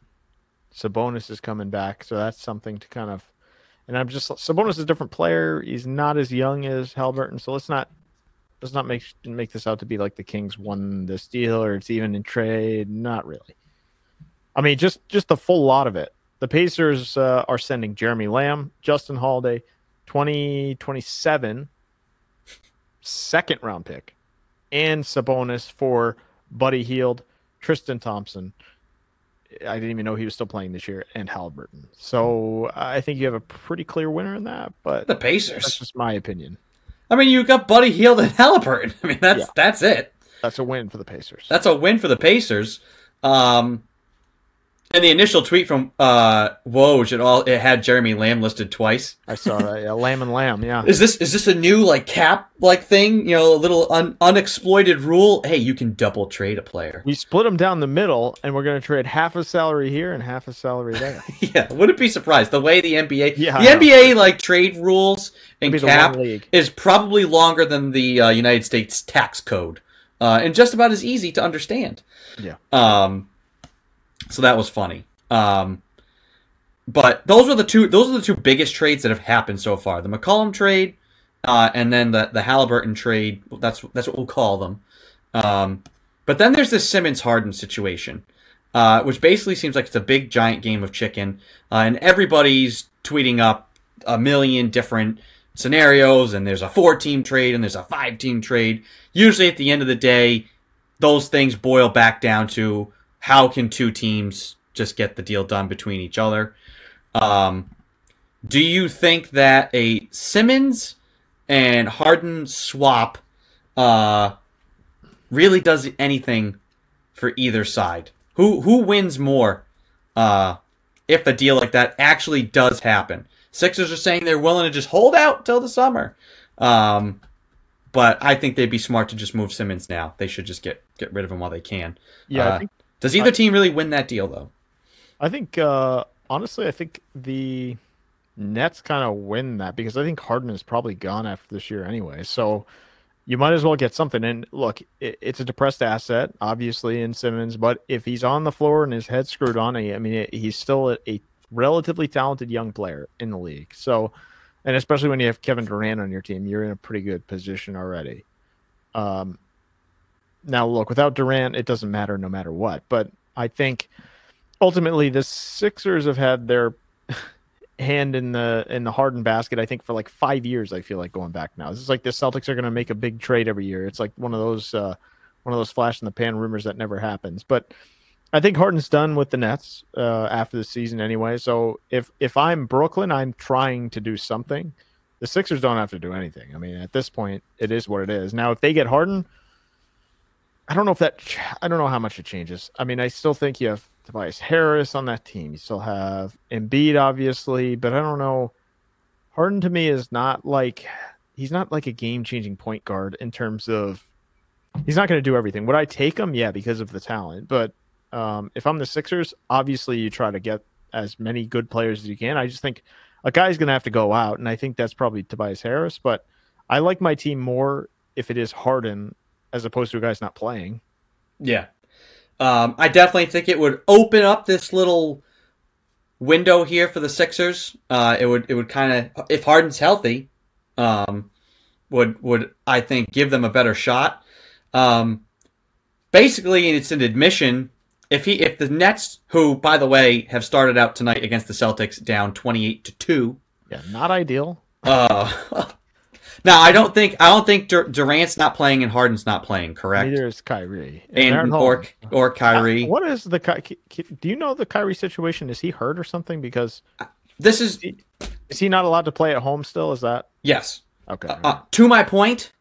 Sabonis is coming back, so that's something to kind of. And Sabonis is a different player. He's not as young as Haliburton, so let's not. Let's not make this out to be like the Kings won this deal or it's even in trade. Not really. I mean, just the full lot of it. The Pacers are sending Jeremy Lamb, Justin Holiday, 2027 second-round pick, and Sabonis for Buddy Hield, Tristan Thompson. I didn't even know he was still playing this year, and Haliburton. So I think you have a pretty clear winner in that. But the Pacers. That's just my opinion. I mean, you got Buddy Hield and Haliburton. I mean, that's it. That's a win for the Pacers. That's a win for the Pacers. And the initial tweet from Woj, it had Jeremy Lamb listed twice. I saw that. Yeah, Lamb and Lamb. Yeah. Is this a new cap thing? You know, a little unexploited rule. Hey, you can double trade a player. We split them down the middle, and we're going to trade half a salary here and half a salary there. Yeah, wouldn't be surprised. The way the NBA, NBA trade rules and cap is probably longer than the United States tax code, and just about as easy to understand. Yeah. So that was funny. But those are the two biggest trades that have happened so far. The McCollum trade, and then the Haliburton trade. That's what we'll call them. But then there's this Simmons-Harden situation, which basically seems like it's a big, giant game of chicken. And everybody's tweeting up a million different scenarios, and there's a 4-team trade, and there's a 5-team trade. Usually at the end of the day, those things boil back down to, how can two teams just get the deal done between each other? Do you think that a Simmons and Harden swap really does anything for either side? Who wins more if a deal like that actually does happen? Sixers are saying they're willing to just hold out till the summer. But I think they'd be smart to just move Simmons now. They should just get rid of him while they can. Yeah, I think does either team really win that deal, though? I think, honestly, the Nets kind of win that because I think Harden is probably gone after this year anyway. So you might as well get something. And look, it's a depressed asset, obviously, in Simmons. But if he's on the floor and his head's screwed on, he's still a relatively talented young player in the league. So, and especially when you have Kevin Durant on your team, you're in a pretty good position already. Now, look, without Durant, it doesn't matter no matter what. But I think ultimately the Sixers have had their hand in the Harden basket, I think, for like 5 years, I feel like, going back now. This is like the Celtics are going to make a big trade every year. It's like one of those flash-in-the-pan rumors that never happens. But I think Harden's done with the Nets after the season anyway. So if I'm Brooklyn, I'm trying to do something. The Sixers don't have to do anything. I mean, at this point, it is what it is. Now, if they get Harden, I don't know how much it changes. I mean, I still think you have Tobias Harris on that team. You still have Embiid, obviously, but I don't know. Harden to me is he's not like a game-changing point guard in terms of he's not going to do everything. Would I take him? Yeah, because of the talent. But if I'm the Sixers, obviously you try to get as many good players as you can. I just think a guy's going to have to go out, and I think that's probably Tobias Harris. But I like my team more if it is Harden as opposed to a guy's not playing. Yeah. I definitely think it would open up this little window here for the Sixers. It would kind of, if Harden's healthy, would I think give them a better shot. Basically, it's an admission. If the Nets, who by the way have started out tonight against the Celtics down 28-2. Yeah, not ideal. Now, I don't think Durant's not playing and Harden's not playing, correct? Neither is Kyrie. And or Kyrie. What is the do you know the Kyrie situation? Is he hurt or something? Because this is he not allowed to play at home still? Is that? Yes. Okay. To my point,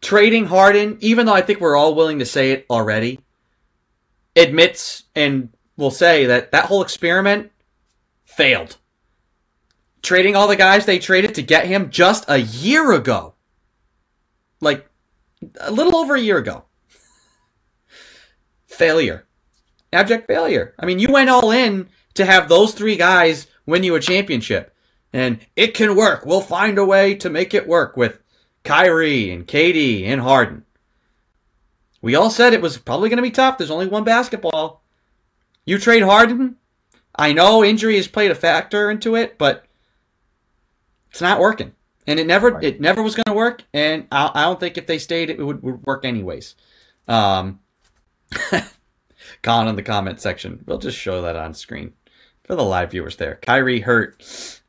trading Harden, even though I think we're all willing to say it already, admits and will say that whole experiment failed. Trading all the guys they traded to get him just a year ago. Like, a little over a year ago. Failure. Abject failure. I mean, you went all in to have those three guys win you a championship. And it can work. We'll find a way to make it work with Kyrie and KD and Harden. We all said it was probably going to be tough. There's only one basketball. You trade Harden. I know injury has played a factor into it, but it's not working, and it never was going to work, and I don't think if they stayed, it would work anyways. Colin in the comment section. We'll just show that on screen for the live viewers there. Kyrie hurt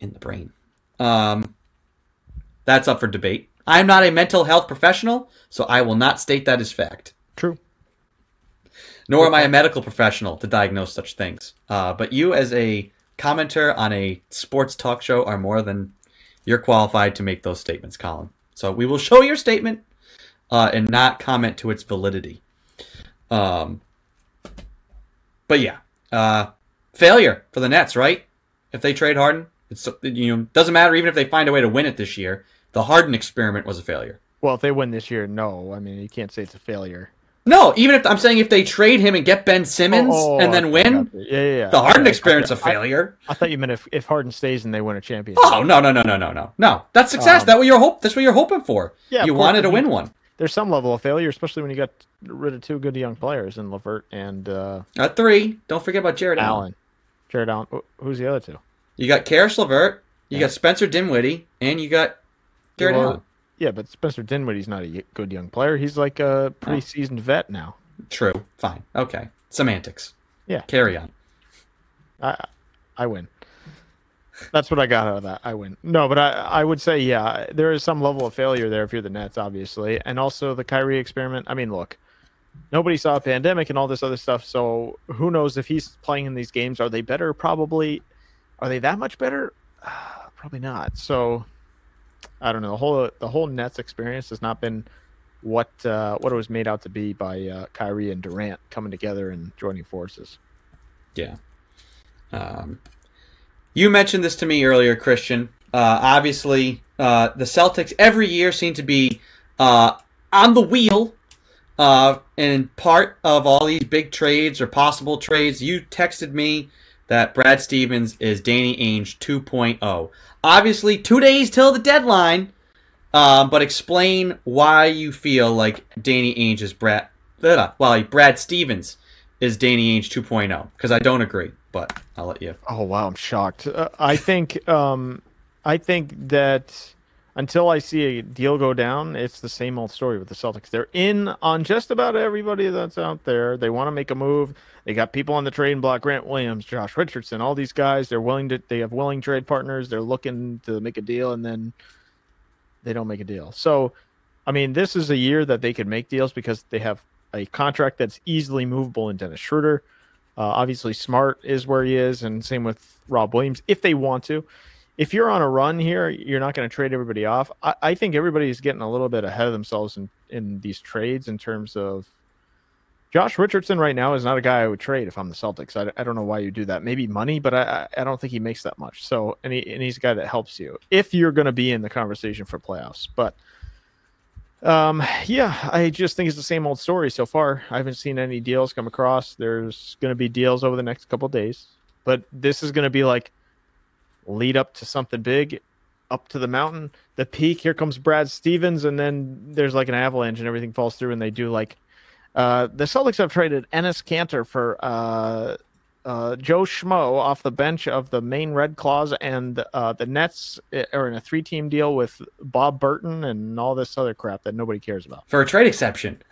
in the brain. That's up for debate. I'm not a mental health professional, so I will not state that as fact. True. Nor am I a medical professional to diagnose such things. But you as a commenter on a sports talk show are more than you're qualified to make those statements, Colin. So we will show your statement and not comment to its validity. But yeah, failure for the Nets, right? If they trade Harden, it's, you know, doesn't matter even if they find a way to win it this year. The Harden experiment was a failure. Well, if they win this year, no. I mean, you can't say it's a failure. No, even if I'm saying if they trade him and get Ben Simmons and then win, the Harden experiment's a failure. I thought you meant if Harden stays and they win a championship. Oh, no. That's success. That's what you're hoping for. Yeah, you wanted to win one. There's some level of failure, especially when you got rid of two good young players in LeVert and... at three. Don't forget about Jared Allen. Jared Allen. Who's the other two? You got Karis LeVert, you got Spencer Dinwiddie, and you got Jared Allen. Yeah, but Spencer Dinwiddie's not a good young player. He's like a pretty seasoned vet now. True. Fine. Okay. Semantics. Yeah. Carry on. I win. That's what I got out of that. I win. No, but I would say, yeah, there is some level of failure there if you're the Nets, obviously. And also the Kyrie experiment. I mean, look, nobody saw a pandemic and all this other stuff, so who knows if he's playing in these games. Are they better? Probably. Are they that much better? Probably not. So... I don't know. The whole Nets experience has not been what it was made out to be by Kyrie and Durant coming together and joining forces. Yeah. You mentioned this to me earlier, Christian. Obviously, the Celtics every year seem to be on the wheel and part of all these big trades or possible trades. You texted me that Brad Stevens is Danny Ainge 2.0. Obviously, 2 days till the deadline, but explain why you feel like Danny Ainge is Brad Stevens is Danny Ainge 2.0, because I don't agree, but I'll let you. Oh, wow, I'm shocked. I think that until I see a deal go down, it's the same old story with the Celtics. They're in on just about everybody that's out there. They want to make a move. They got people on the trading block, Grant Williams, Josh Richardson, all these guys. They have willing trade partners. They're looking to make a deal, and then they don't make a deal. So, I mean, this is a year that they could make deals because they have a contract that's easily movable in Dennis Schroeder. Obviously, Smart is where he is, and same with Rob Williams, if they want to. If you're on a run here, you're not going to trade everybody off. I think everybody's getting a little bit ahead of themselves in these trades in terms of Josh Richardson right now is not a guy I would trade if I'm the Celtics. I don't know why you do that. Maybe money, but I don't think he makes that much. So he's a guy that helps you if you're going to be in the conversation for playoffs. But yeah, I just think it's the same old story so far. I haven't seen any deals come across. There's going to be deals over the next couple of days, but this is going to be like lead up to something big, up to the mountain, the peak. Here comes Brad Stevens, and then there's like an avalanche and everything falls through, and they do like the Celtics have traded Enes Kanter for Joe Schmo off the bench of the Maine Red Claws, and the Nets are in a 3-team deal with Bob Burton and all this other crap that nobody cares about. For a trade exception.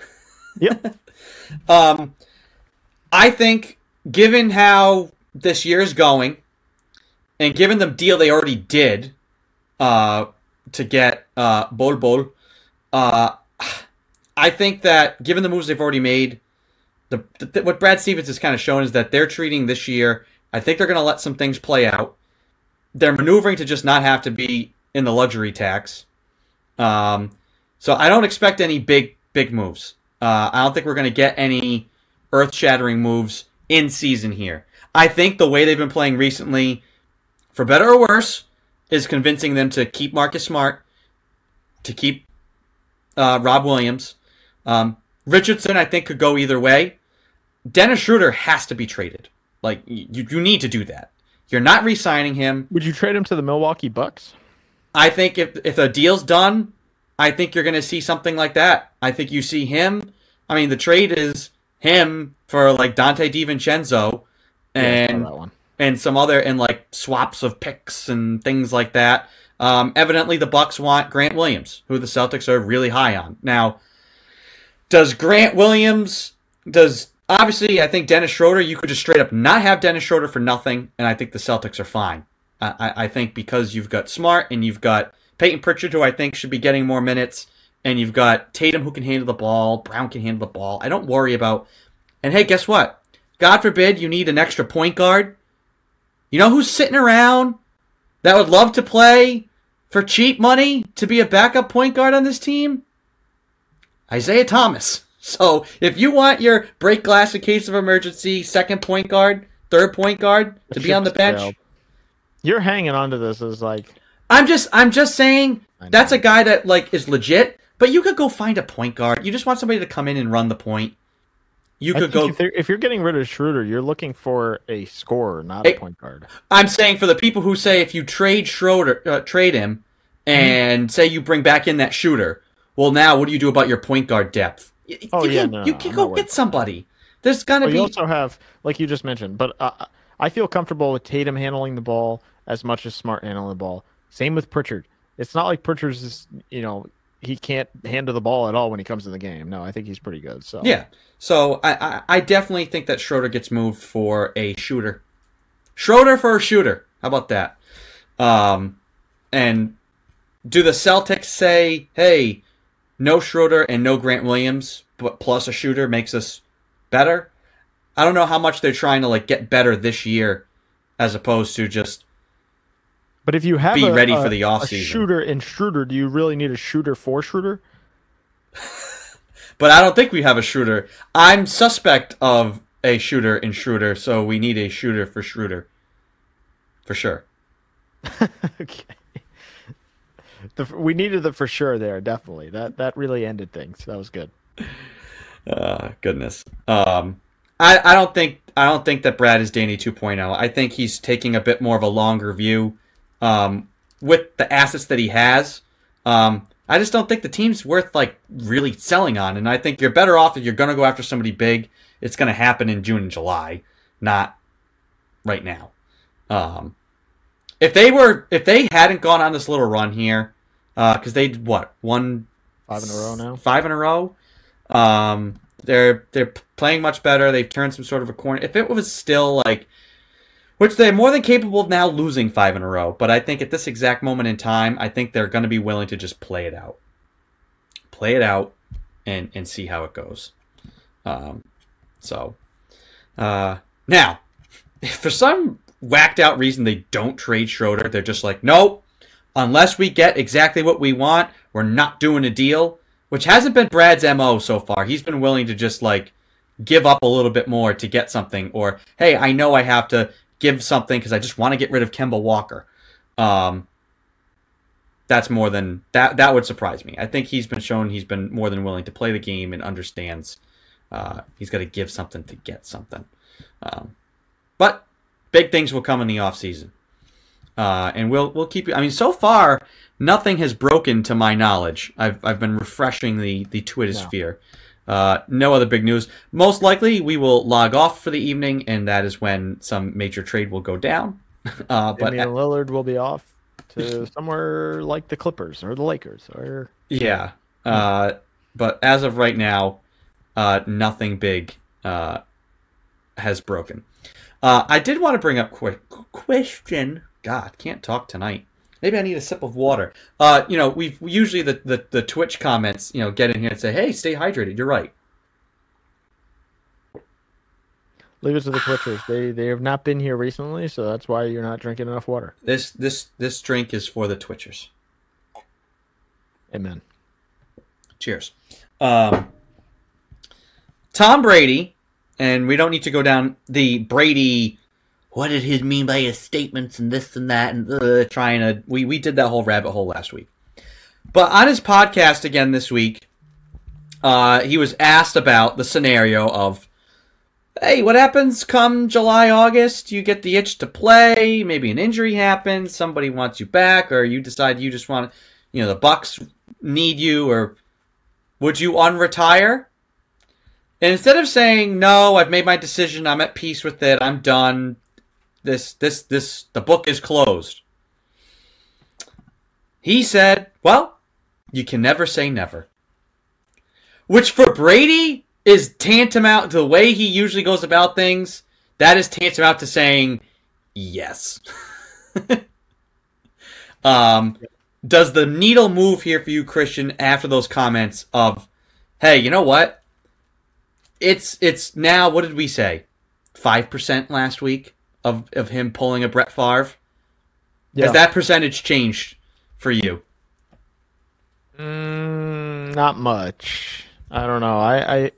Yep. I think given how this year's going, and given the deal they already did to get Bol, I think that given the moves they've already made, what Brad Stevens has kind of shown is that they're treating this year, I think they're going to let some things play out. They're maneuvering to just not have to be in the luxury tax. So I don't expect any big moves. I don't think we're going to get any earth-shattering moves in season here. I think the way they've been playing recently, for better or worse, is convincing them to keep Marcus Smart, to keep Rob Williams. Richardson, I think, could go either way. Dennis Schroeder has to be traded. Like, you need to do that. You're not re-signing him. Would you trade him to the Milwaukee Bucks? I think if a deal's done, I think you're going to see something like that. I think you see him. I mean, the trade is him for, like, Dante DiVincenzo and... Yeah, and some other, and like swaps of picks and things like that. Evidently, the Bucks want Grant Williams, who the Celtics are really high on. Now, obviously, I think Dennis Schroeder, you could just straight up not have Dennis Schroeder for nothing, and I think the Celtics are fine. I think because you've got Smart, and you've got Peyton Pritchard, who I think should be getting more minutes, and you've got Tatum, who can handle the ball, Brown can handle the ball. I don't worry about... And hey, guess what? God forbid you need an extra point guard. You know who's sitting around that would love to play for cheap money to be a backup point guard on this team? Isaiah Thomas. So if you want your break glass in case of emergency second point guard, third point guard to be on the bench, you're hanging on to this as like I'm just saying that's a guy that like is legit. But you could go find a point guard. You just want somebody to come in and run the point. You could go if you're getting rid of Schroeder, you're looking for a scorer, not a point guard. I'm saying for the people who say if you trade Schroeder, trade him, and say you bring back in that shooter, well, now what do you do about your point guard depth? You can go get somebody. There's gonna be. You also have, like you just mentioned, but I feel comfortable with Tatum handling the ball as much as Smart handling the ball. Same with Pritchard. It's not like Pritchard's just, he can't handle the ball at all when he comes in the game. No, I think he's pretty good. So yeah. So I definitely think that Schroeder gets moved for a shooter. Schroeder for a shooter. How about that? And do the Celtics say, hey, no Schroeder and no Grant Williams, but plus a shooter makes us better? I don't know how much they're trying to like get better this year as opposed to just But if you have be ready for the offseason. A shooter and Schroeder, do you really need a shooter for Schroeder? But I don't think we have a Schroeder. I'm suspect of a shooter in Schroeder, so we need a shooter for Schroeder. For sure. Okay. We needed the for sure there, definitely. That really ended things. That was good. Goodness. I don't think that Brad is Danny 2.0. I think he's taking a bit more of a longer view. With the assets that he has, I just don't think the team's worth like really selling on. And I think you're better off if you're going to go after somebody big. It's going to happen in June and July, not right now. If they hadn't gone on this little run here, because they won 5 in a row now. 5 in a row. They're playing much better. They've turned some sort of a corner. If it was still like. Which they're more than capable of now losing 5 in a row. But I think at this exact moment in time, I think they're going to be willing to just play it out. Play it out and see how it goes. Now, if for some whacked out reason they don't trade Schroeder, they're just like, nope, unless we get exactly what we want, we're not doing a deal. Which hasn't been Brad's MO so far. He's been willing to just like give up a little bit more to get something. Or, hey, I know I have to give something because I just want to get rid of Kemba Walker. That's more than that. That would surprise me. I think he's been shown he's been more than willing to play the game and understands he's got to give something to get something. But big things will come in the offseason. And we'll keep you. I mean, so far nothing has broken to my knowledge. I've been refreshing the Twitter sphere. No other big news. Most likely, we will log off for the evening, and that is when some major trade will go down. But Lillard will be off to somewhere like the Clippers or the Lakers. Or yeah. But as of right now, nothing big has broken. I did want to bring up quick question. God, can't talk tonight. Maybe I need a sip of water. We've usually the Twitch comments, get in here and say, hey, stay hydrated. You're right. Leave it to the Twitchers. They have not been here recently, so that's why you're not drinking enough water. This drink is for the Twitchers. Amen. Cheers. Tom Brady, and we don't need to go down the Brady. What did he mean by his statements and this and that and trying to... We did that whole rabbit hole last week. But on his podcast again this week, he was asked about the scenario of, hey, what happens come July, August? You get the itch to play. Maybe an injury happens. Somebody wants you back or you decide you just want to... the Bucks need you or would you unretire? And instead of saying, no, I've made my decision. I'm at peace with it. I'm done. This the book is closed. He said, well, you can never say never. Which for Brady is tantamount to the way he usually goes about things. That is tantamount to saying yes. Does the needle move here for you, Christian, after those comments of, hey, you know what? It's now, what did we say? 5% last week? Of him pulling a Brett Favre? Yeah. Has that percentage changed for you? Not much. I don't know.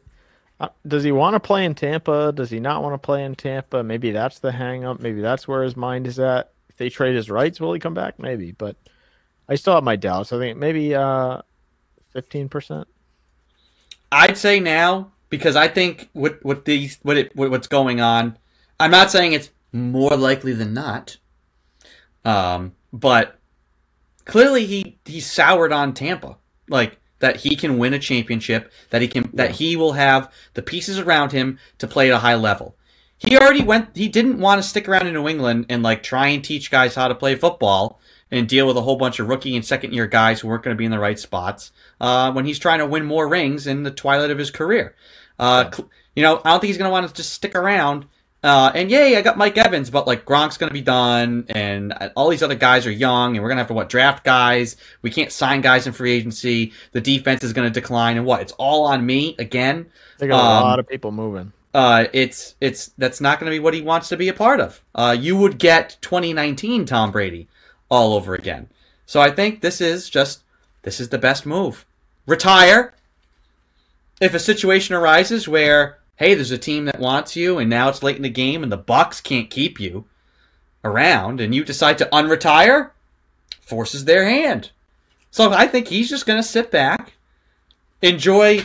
Does he want to play in Tampa? Does he not want to play in Tampa? Maybe that's the hang-up. Maybe that's where his mind is at. If they trade his rights, will he come back? Maybe, but I still have my doubts. I think maybe 15%. I'd say now, because I think what's going on, I'm not saying it's more likely than not, but clearly he soured on Tampa, like that he can win a championship, that he will have the pieces around him to play at a high level. He already went. He didn't want to stick around in New England and like try and teach guys how to play football and deal with a whole bunch of rookie and second year guys who weren't going to be in the right spots when he's trying to win more rings in the twilight of his career. I don't think he's going to want to just stick around. And yay, I got Mike Evans, but like Gronk's going to be done, and all these other guys are young, and we're going to have to draft guys. We can't sign guys in free agency. The defense is going to decline, and it's all on me again. They got a lot of people moving. That's not going to be what he wants to be a part of. You would get 2019 Tom Brady all over again. So I think this is the best move. Retire. If a situation arises where, hey, there's a team that wants you, and now it's late in the game, and the Bucks can't keep you around, and you decide to unretire, forces their hand. So I think he's just going to sit back, enjoy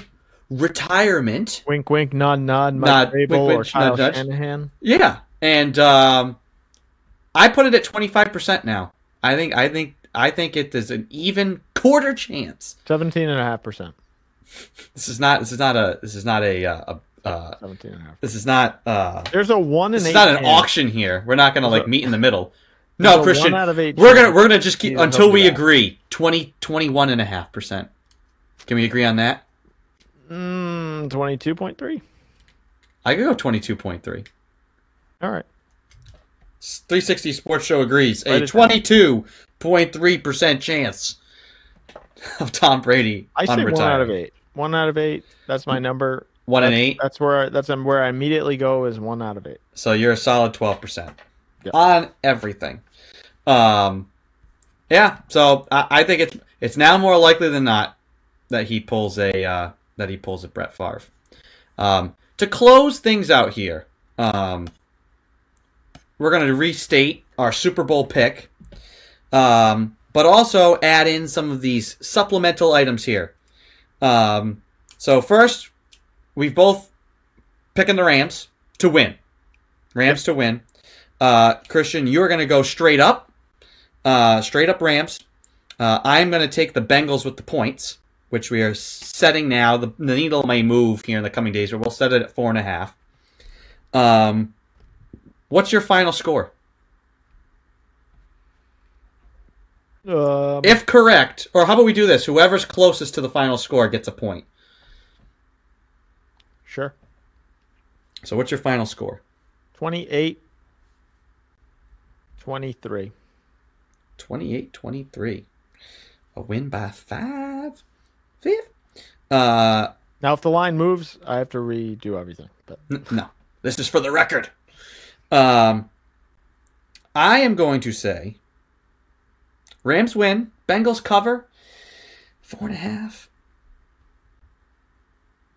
retirement. Wink, wink, nod, nod, Mike Rabel or Kyle Shanahan. Yeah, and I put it at 25% now. I think it is an even quarter chance. 17.5%. There's a 1 in 8. It's not an auction here. We're not going to meet in the middle. No, Christian. We're going to just keep until we agree. 21.5%. Can we agree on that? 22.3. I could go 22.3. All right. 360 Sports Show agrees. A 22.3% chance of Tom Brady unretired. I say 1 out of 8. 1 out of 8. That's my number. 1 in 8. That's where I immediately go is 1 out of 8. So you're a solid 12% on everything. So I think it's now more likely than not that he pulls a Brett Favre. To close things out here, we're going to restate our Super Bowl pick, but also add in some of these supplemental items here. So first. We've both picking the Rams to win. Christian, you're going to go straight up Rams. I'm going to take the Bengals with the points, which we are setting now. The needle may move here in the coming days, but we'll set it at 4.5. What's your final score? If correct, or how about we do this? Whoever's closest to the final score gets a point. Sure. So what's your final score? 28-23. 28-23. A win by 5. Fifth. Now, if the line moves, I have to redo everything. But no. This is for the record. I am going to say Rams win, Bengals cover, 4.5.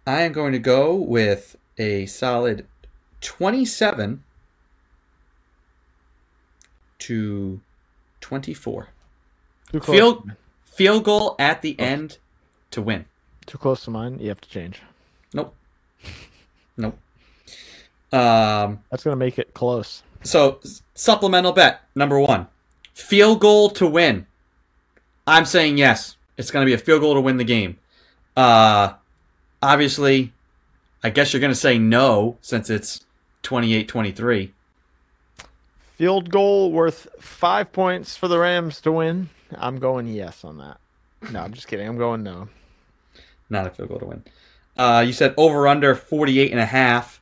I am going to go with a solid 27-24. Too close. Field goal at the end to win. Too close to mine. You have to change. Nope. That's going to make it close. So supplemental bet number 1, field goal to win. I'm saying yes. It's going to be a field goal to win the game. Obviously, I guess you're going to say no since it's 28-23. Field goal worth 5 points for the Rams to win. I'm going yes on that. No, I'm just kidding. I'm going no. Not a field goal to win. You said over under 48.5.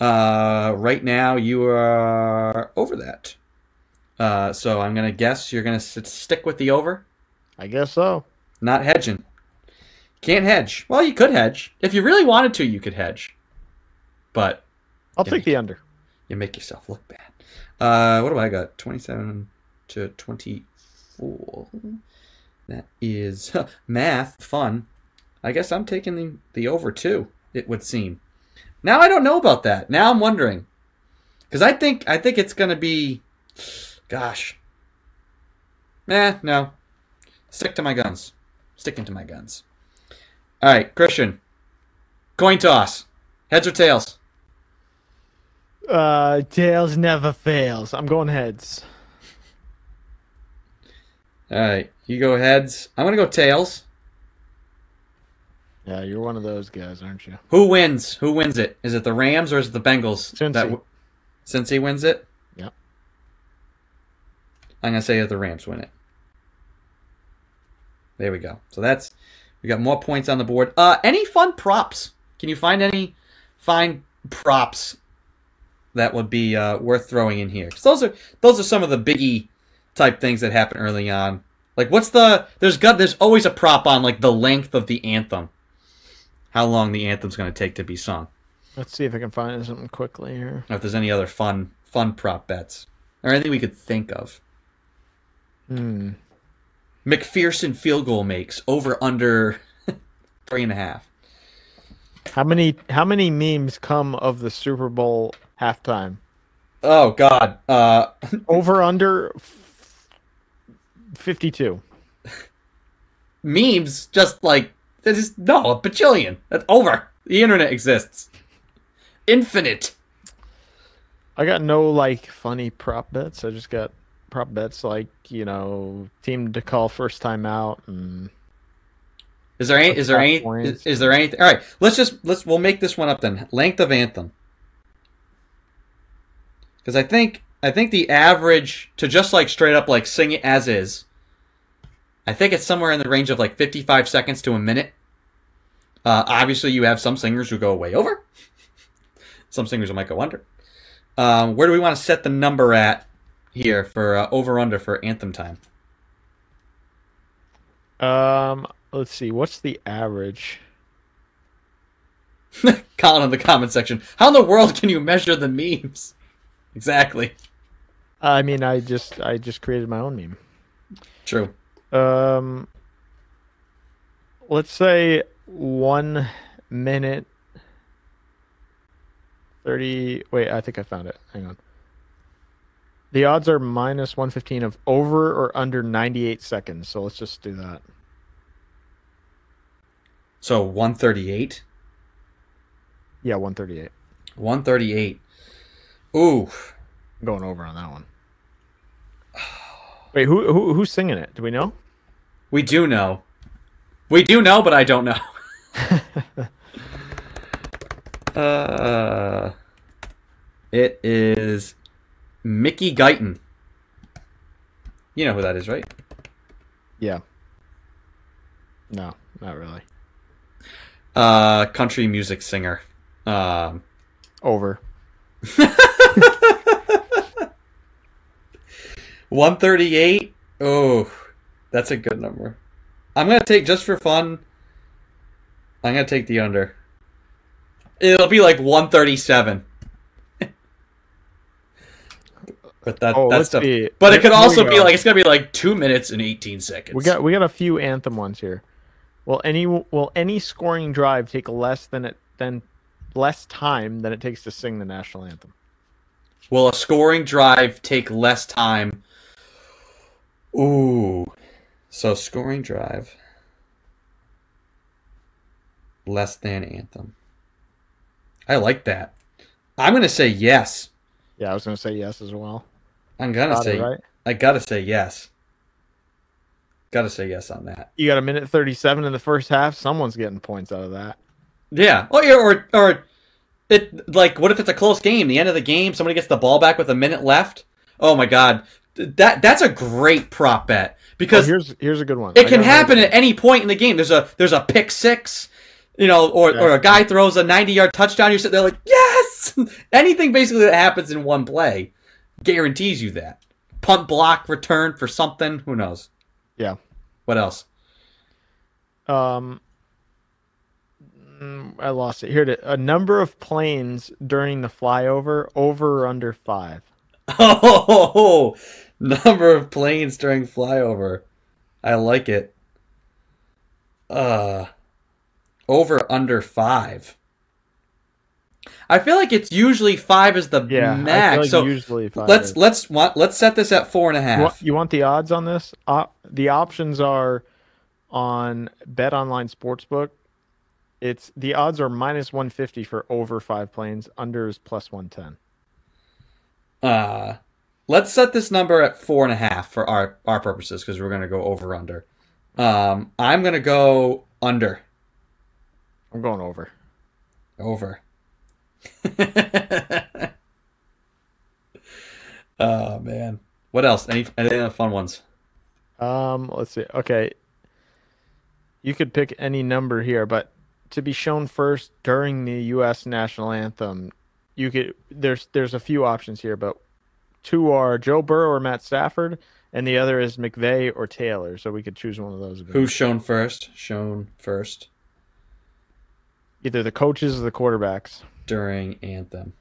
Right now you are over that. So I'm going to guess you're going to stick with the over. I guess so. Not hedging. Can't hedge. Well, you could hedge. If you really wanted to, you could hedge. But I'll take the under. You make yourself look bad. What do I got? 27-24. That is math fun. I guess I'm taking the over too, it would seem. Now I don't know about that. Now I'm wondering. Because I think it's going to be, gosh. No. Sticking to my guns. All right, Christian. Coin toss. Heads or tails? Tails never fails. I'm going heads. All right, you go heads. I'm going to go tails. Yeah, you're one of those guys, aren't you? Who wins it? Is it the Rams or is it the Bengals? Since he wins it? Yep. I'm going to say that the Rams win it. There we go. So that's, we got more points on the board. Any fun props? Can you find any fine props that would be worth throwing in here? Because those are some of the biggie type things that happen early on. Like there's always a prop on like the length of the anthem. How long the anthem's going to take to be sung. Let's see if I can find something quickly here. If there's any other fun prop bets or anything we could think of. McPherson field goal makes over under 3.5. How many memes come of the Super Bowl halftime? Oh God! Over under 52. Memes just like. There's no, a bajillion. That's over. The internet exists. Infinite. I got no, like, funny prop bets. I just got prop bets like, you know, team to call first time out. And Is there anything? All right, we'll make this one up then. Length of anthem. Because I think the average to just like straight up like sing it as is. I think it's somewhere in the range of like 55 seconds to a minute. Obviously, you have some singers who go way over. Some singers who might go under. Where do we want to set the number at here for over-under for anthem time? Let's see. What's the average? Colin in the comment section. How in the world can you measure the memes? Exactly. I mean, I just created my own meme. True. Let's say 1 minute 30. Wait, I think I found it. Hang on. The odds are minus 115 of over or under 98 seconds. So let's just do that. So 138. Yeah, 138. 138. Ooh, I'm going over on that one. Wait, who's singing it? Do we know? We do know, but I don't know. It is Mickey Guyton. You know who that is, right? Yeah. No, not really. Country music singer. Over. 138. Oh, that's a good number. I'm going to take, just for fun, I'm going to take the under. It'll be like 137. But that's tough. But it could also be like, it's going to be like 2 minutes and 18 seconds. We got a few anthem ones here. Will any scoring drive take less time than it takes to sing the national anthem? Will a scoring drive take less time? Ooh. So scoring drive. Less than anthem. I like that. I'm going to say yes. Yeah, I was going to say yes as well. I got to say yes. Got to say yes on that. You got a minute 37 in the first half. Someone's getting points out of that. Yeah. Oh, yeah. Or it, like, what if it's a close game? The end of the game, somebody gets the ball back with a minute left. Oh my God, that's a great prop bet because here's a good one. It can happen at any point in the game. There's a pick six, you know, or a guy throws a 90-yard touchdown. You're sitting there like, yes. Anything basically that happens in one play guarantees you that. Punt block return for something. Who knows? Yeah. What else? I lost it. Here it is. A number of planes during the flyover, over or under 5. Oh, number of planes during flyover. I like it. over under 5. I feel like it's usually 5 is the max. I feel like so usually 5 let's set this at 4.5. You want the odds on this? The options are on Bet Online Sportsbook. It's the odds are -150 for over 5 planes. Under is +110. Let's set this number at 4.5 for our purposes because we're going to go over under. I'm going to go under. I'm going over. Over. Oh man, what else? Any other fun ones? Let's see. Okay, you could pick any number here, but to be shown first during the U.S. national anthem, you could. There's a few options here, but two are Joe Burrow or Matt Stafford, and the other is McVay or Taylor. So we could choose one of those. Who's shown first? Shown first. Either the coaches or the quarterbacks. During anthem.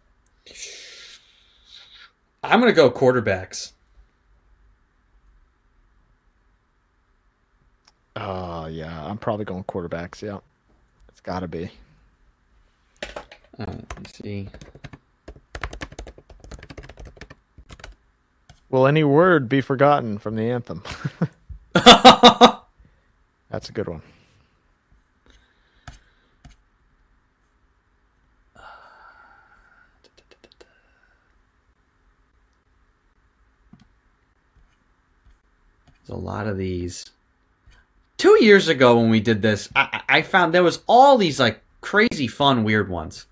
I'm going to go quarterbacks. Yeah. I'm probably going quarterbacks. Yeah. It's got to be. Let me see. Will any word be forgotten from the anthem? That's a good one. There's a lot of these. 2 years ago when we did this, I found there was all these like crazy fun weird ones.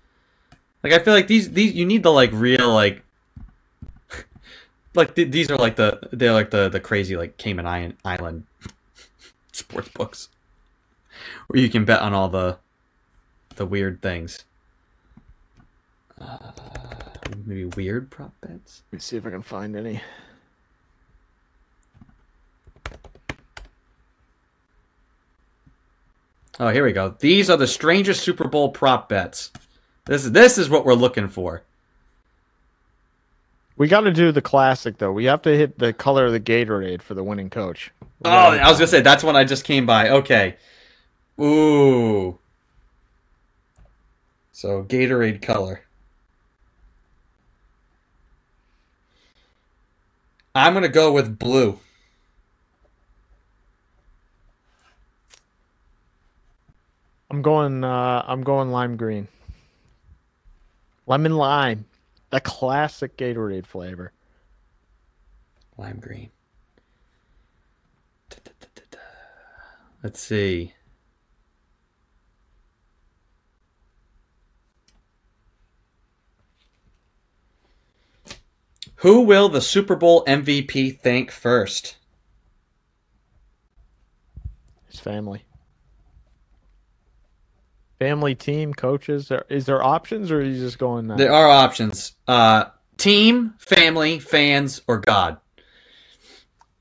Like I feel like these you need the like real like these are like the crazy like Cayman Island sports books where you can bet on all the weird things. Maybe weird prop bets. Let me see if I can find any. Oh, here we go. These are the strangest Super Bowl prop bets. This is what we're looking for. We got to do the classic, though. We have to hit the color of the Gatorade for the winning coach. Oh, I was going to say, that's one I just came by. Okay. Ooh. So, Gatorade color. I'm going to go with blue. I'm going lime green. Lemon lime. The classic Gatorade flavor. Lime green. Let's see. Who will the Super Bowl MVP thank first? His family. Family, team, coaches. Is there options, or are you just going? There are options: team, family, fans, or God.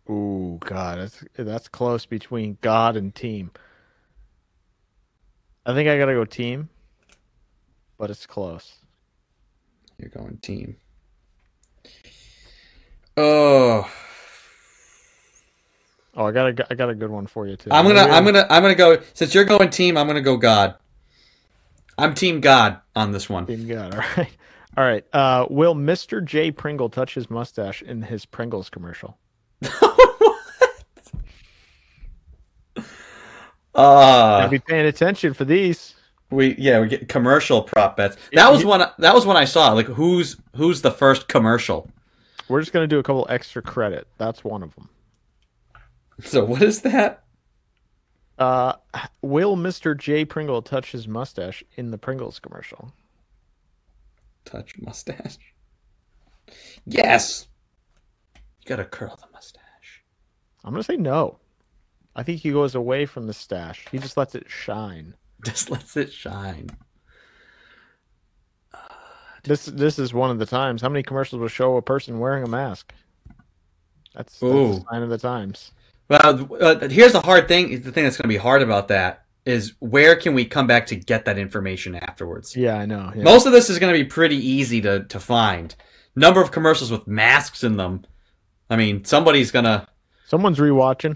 Ooh, God, that's close between God and team. I think I gotta go team, but it's close. You're going team. Oh, I got a good one for you too. I'm gonna go since you're going team. I'm gonna go God. I'm Team God on this one. Team God, all right. All right. Will Mr. J. Pringle touch his mustache in his Pringles commercial? What? Gotta be paying attention for these. We get commercial prop bets. That was one I saw. Like who's the first commercial? We're just gonna do a couple extra credit. That's one of them. So what is that? Will Mr. J. Pringle touch his mustache in the Pringles commercial? Touch mustache? Yes! You gotta curl the mustache. I'm gonna say no. I think he goes away from the stash. He just lets it shine. Just lets it shine. This is one of the times. How many commercials will show a person wearing a mask? That's a sign of the times. Well, here's the hard thing. The thing that's going to be hard about that is where can we come back to get that information afterwards? Yeah, I know. Yeah. Most of this is going to be pretty easy to find. Number of commercials with masks in them. I mean, somebody's going to... Someone's rewatching.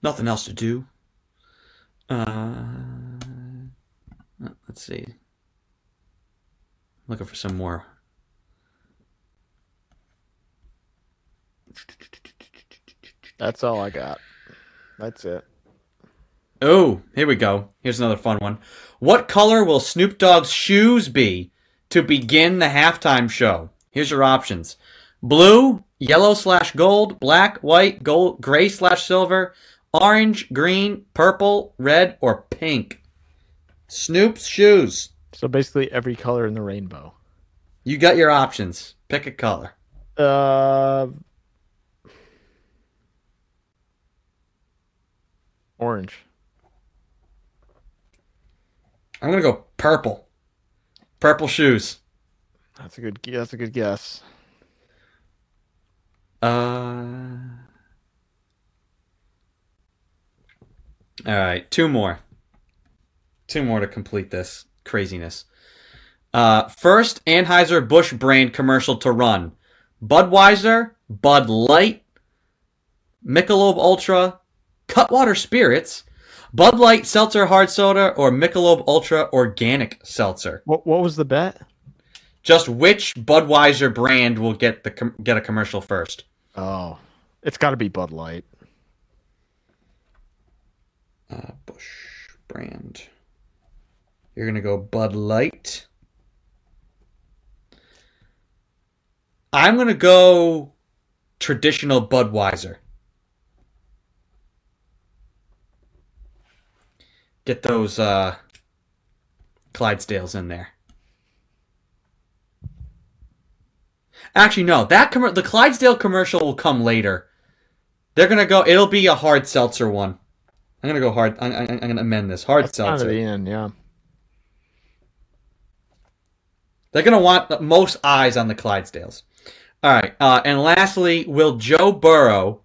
Nothing else to do. Let's see. I'm looking for some more. That's all I got. That's it. Oh, here we go. Here's another fun one. What color will Snoop Dogg's shoes be to begin the halftime show? Here's your options. Blue, yellow/gold, black, white, gold, gray/silver, orange, green, purple, red, or pink. Snoop's shoes. So basically every color in the rainbow. You got your options. Pick a color. Orange. I'm going to go purple. Purple shoes. That's a good guess. All right, two more to complete this craziness. First Anheuser-Busch brand commercial to run: Budweiser, Bud Light, Michelob Ultra, Cutwater Spirits, Bud Light Seltzer Hard Soda, or Michelob Ultra Organic Seltzer. What was the bet? Just which Budweiser brand will get a commercial first? Oh, it's got to be Bud Light. Bush brand. You're going to go Bud Light. I'm going to go traditional Budweiser. Get those Clydesdales in there. Actually, no. The Clydesdale commercial will come later. They're going to go... It'll be a hard seltzer one. I'm going to go hard... I'm going to amend this. Hard seltzer. Kind of the end, yeah. They're going to want the most eyes on the Clydesdales. All right. And lastly, will Joe Burrow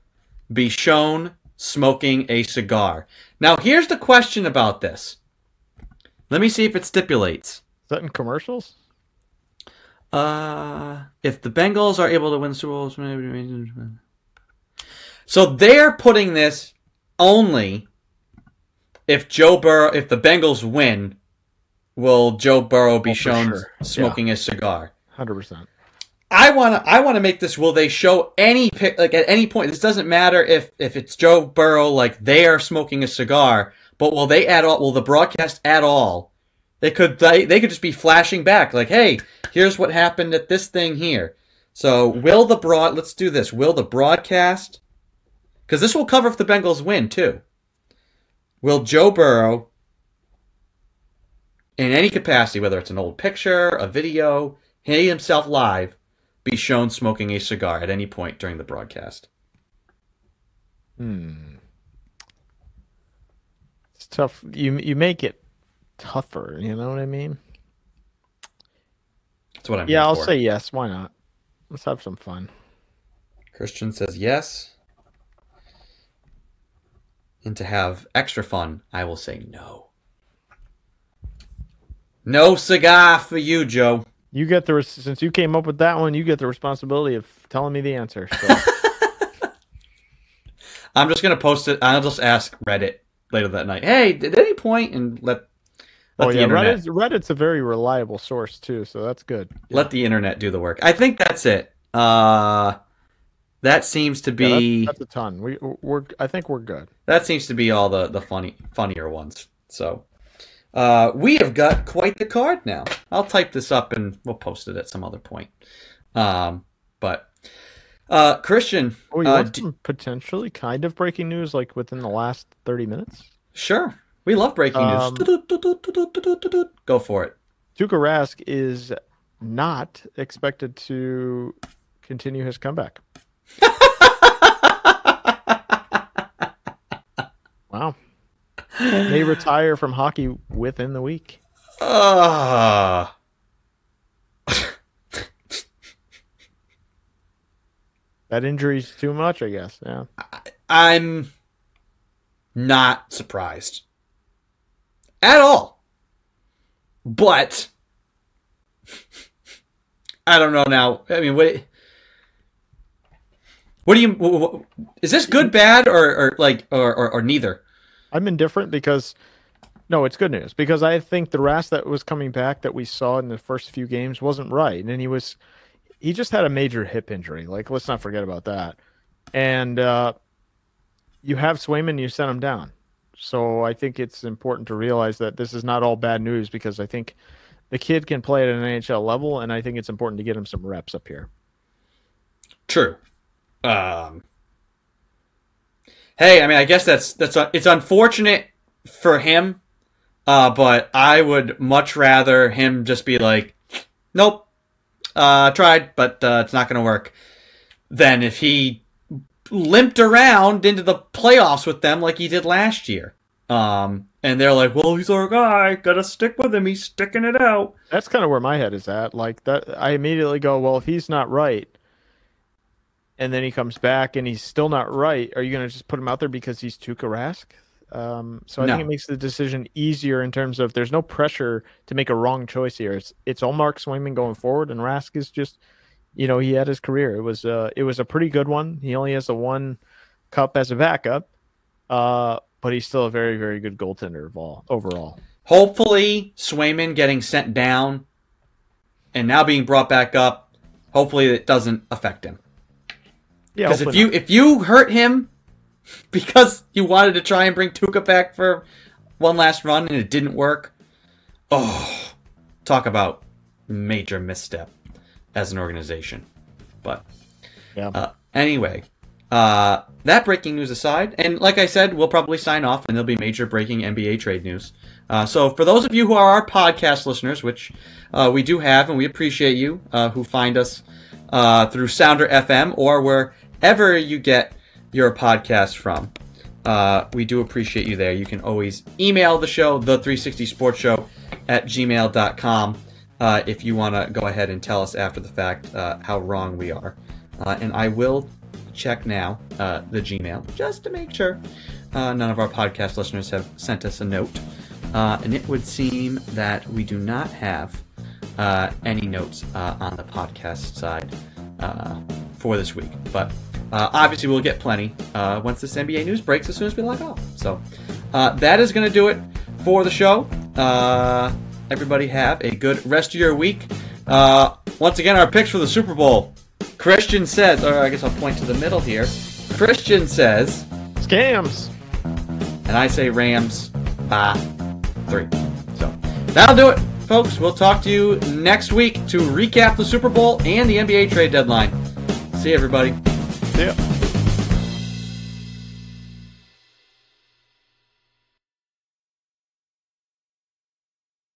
be shown smoking a cigar? Now, here's the question about this. Let me see if it stipulates. Is that in commercials? If the Bengals are able to win the Super Bowl, maybe. So they're putting this only if Joe Burrow, if the Bengals win, will Joe Burrow be shown smoking a cigar? 100%. I want to make this. Will they show any pic? Like at any point, this doesn't matter if it's Joe Burrow, like they are smoking a cigar. But will they at all? Will the broadcast at all? They could just be flashing back, like, hey, here's what happened at this thing here. So let's do this. Will the broadcast, because this will cover if the Bengals win too. Will Joe Burrow, in any capacity, whether it's an old picture, a video, he himself live, be shown smoking a cigar at any point during the broadcast? It's tough. You make it tougher, you know what I mean? That's what I'm here for. Yeah, I'll say yes. Why not? Let's have some fun. Christian says yes. And to have extra fun, I will say no. No cigar for you, Joe. You get the since you came up with that one, you get the responsibility of telling me the answer. So. I'm just gonna post it. I'll just ask Reddit later that night. Hey, at any point, and let the internet. Reddit's a very reliable source too, so that's good. Let the internet do the work. I think that's it. That seems to be that's a ton. I think we're good. That seems to be all the funnier ones. So. We have got quite the card now. I'll type this up and we'll post it at some other point. But Christian, some potentially kind of breaking news like within the last 30 minutes. Sure, we love breaking news. Go for it. Tuukka Rask is not expected to continue his comeback. Wow. May retire from hockey within the week. That injury's too much, I guess. Yeah, I'm not surprised at all. But I don't know now. I mean, what do you? What, is this good, bad, or neither? I'm indifferent because No, it's good news, because I think the Rask that was coming back that we saw in the first few games wasn't right. And he just had a major hip injury. Like, let's not forget about that. And you have Swayman, you sent him down. So I think it's important to realize that this is not all bad news, because I think the kid can play at an NHL level, and I think it's important to get him some reps up here. True. Hey, I mean, I guess it's unfortunate for him, but I would much rather him just be like, nope, tried, but it's not going to work, than if he limped around into the playoffs with them like he did last year. And they're like, well, he's our guy, gotta stick with him, he's sticking it out. That's kind of where my head is at. Like, that, I immediately go, well, if he's not right, and then he comes back and he's still not right, are you going to just put him out there because he's Tuukka Rask? So I think it makes the decision easier in terms of there's no pressure to make a wrong choice here. It's all Mark Swayman going forward, and Rask is just, you know, he had his career. It was a pretty good one. He only has the one cup as a backup, but he's still a very, very good goaltender overall. Hopefully, Swayman getting sent down and now being brought back up, hopefully it doesn't affect him. Yeah, because if you hurt him because you wanted to try and bring Tuukka back for one last run and it didn't work, oh, talk about major misstep as an organization. But anyway, that breaking news aside, and like I said, we'll probably sign off and there'll be major breaking NBA trade news. So for those of you who are our podcast listeners, which we do have, and we appreciate you who find us through Sounder FM or wherever you get your podcast from. We do appreciate you there. You can always email the show, the360sportsshow@gmail.com, if you want to go ahead and tell us after the fact how wrong we are. And I will check now the Gmail just to make sure none of our podcast listeners have sent us a note. And it would seem that we do not have any notes on the podcast side for this week. But obviously we'll get plenty once this NBA news breaks as soon as we log off. So that is going to do it for the show. Everybody have a good rest of your week. Once again, our picks for the Super Bowl. Christian says, or I guess I'll point to the middle here. Christian says... Scams. And I say Rams by 3. So that'll do it, folks. We'll talk to you next week to recap the Super Bowl and the NBA trade deadline. See you, everybody. Yeah.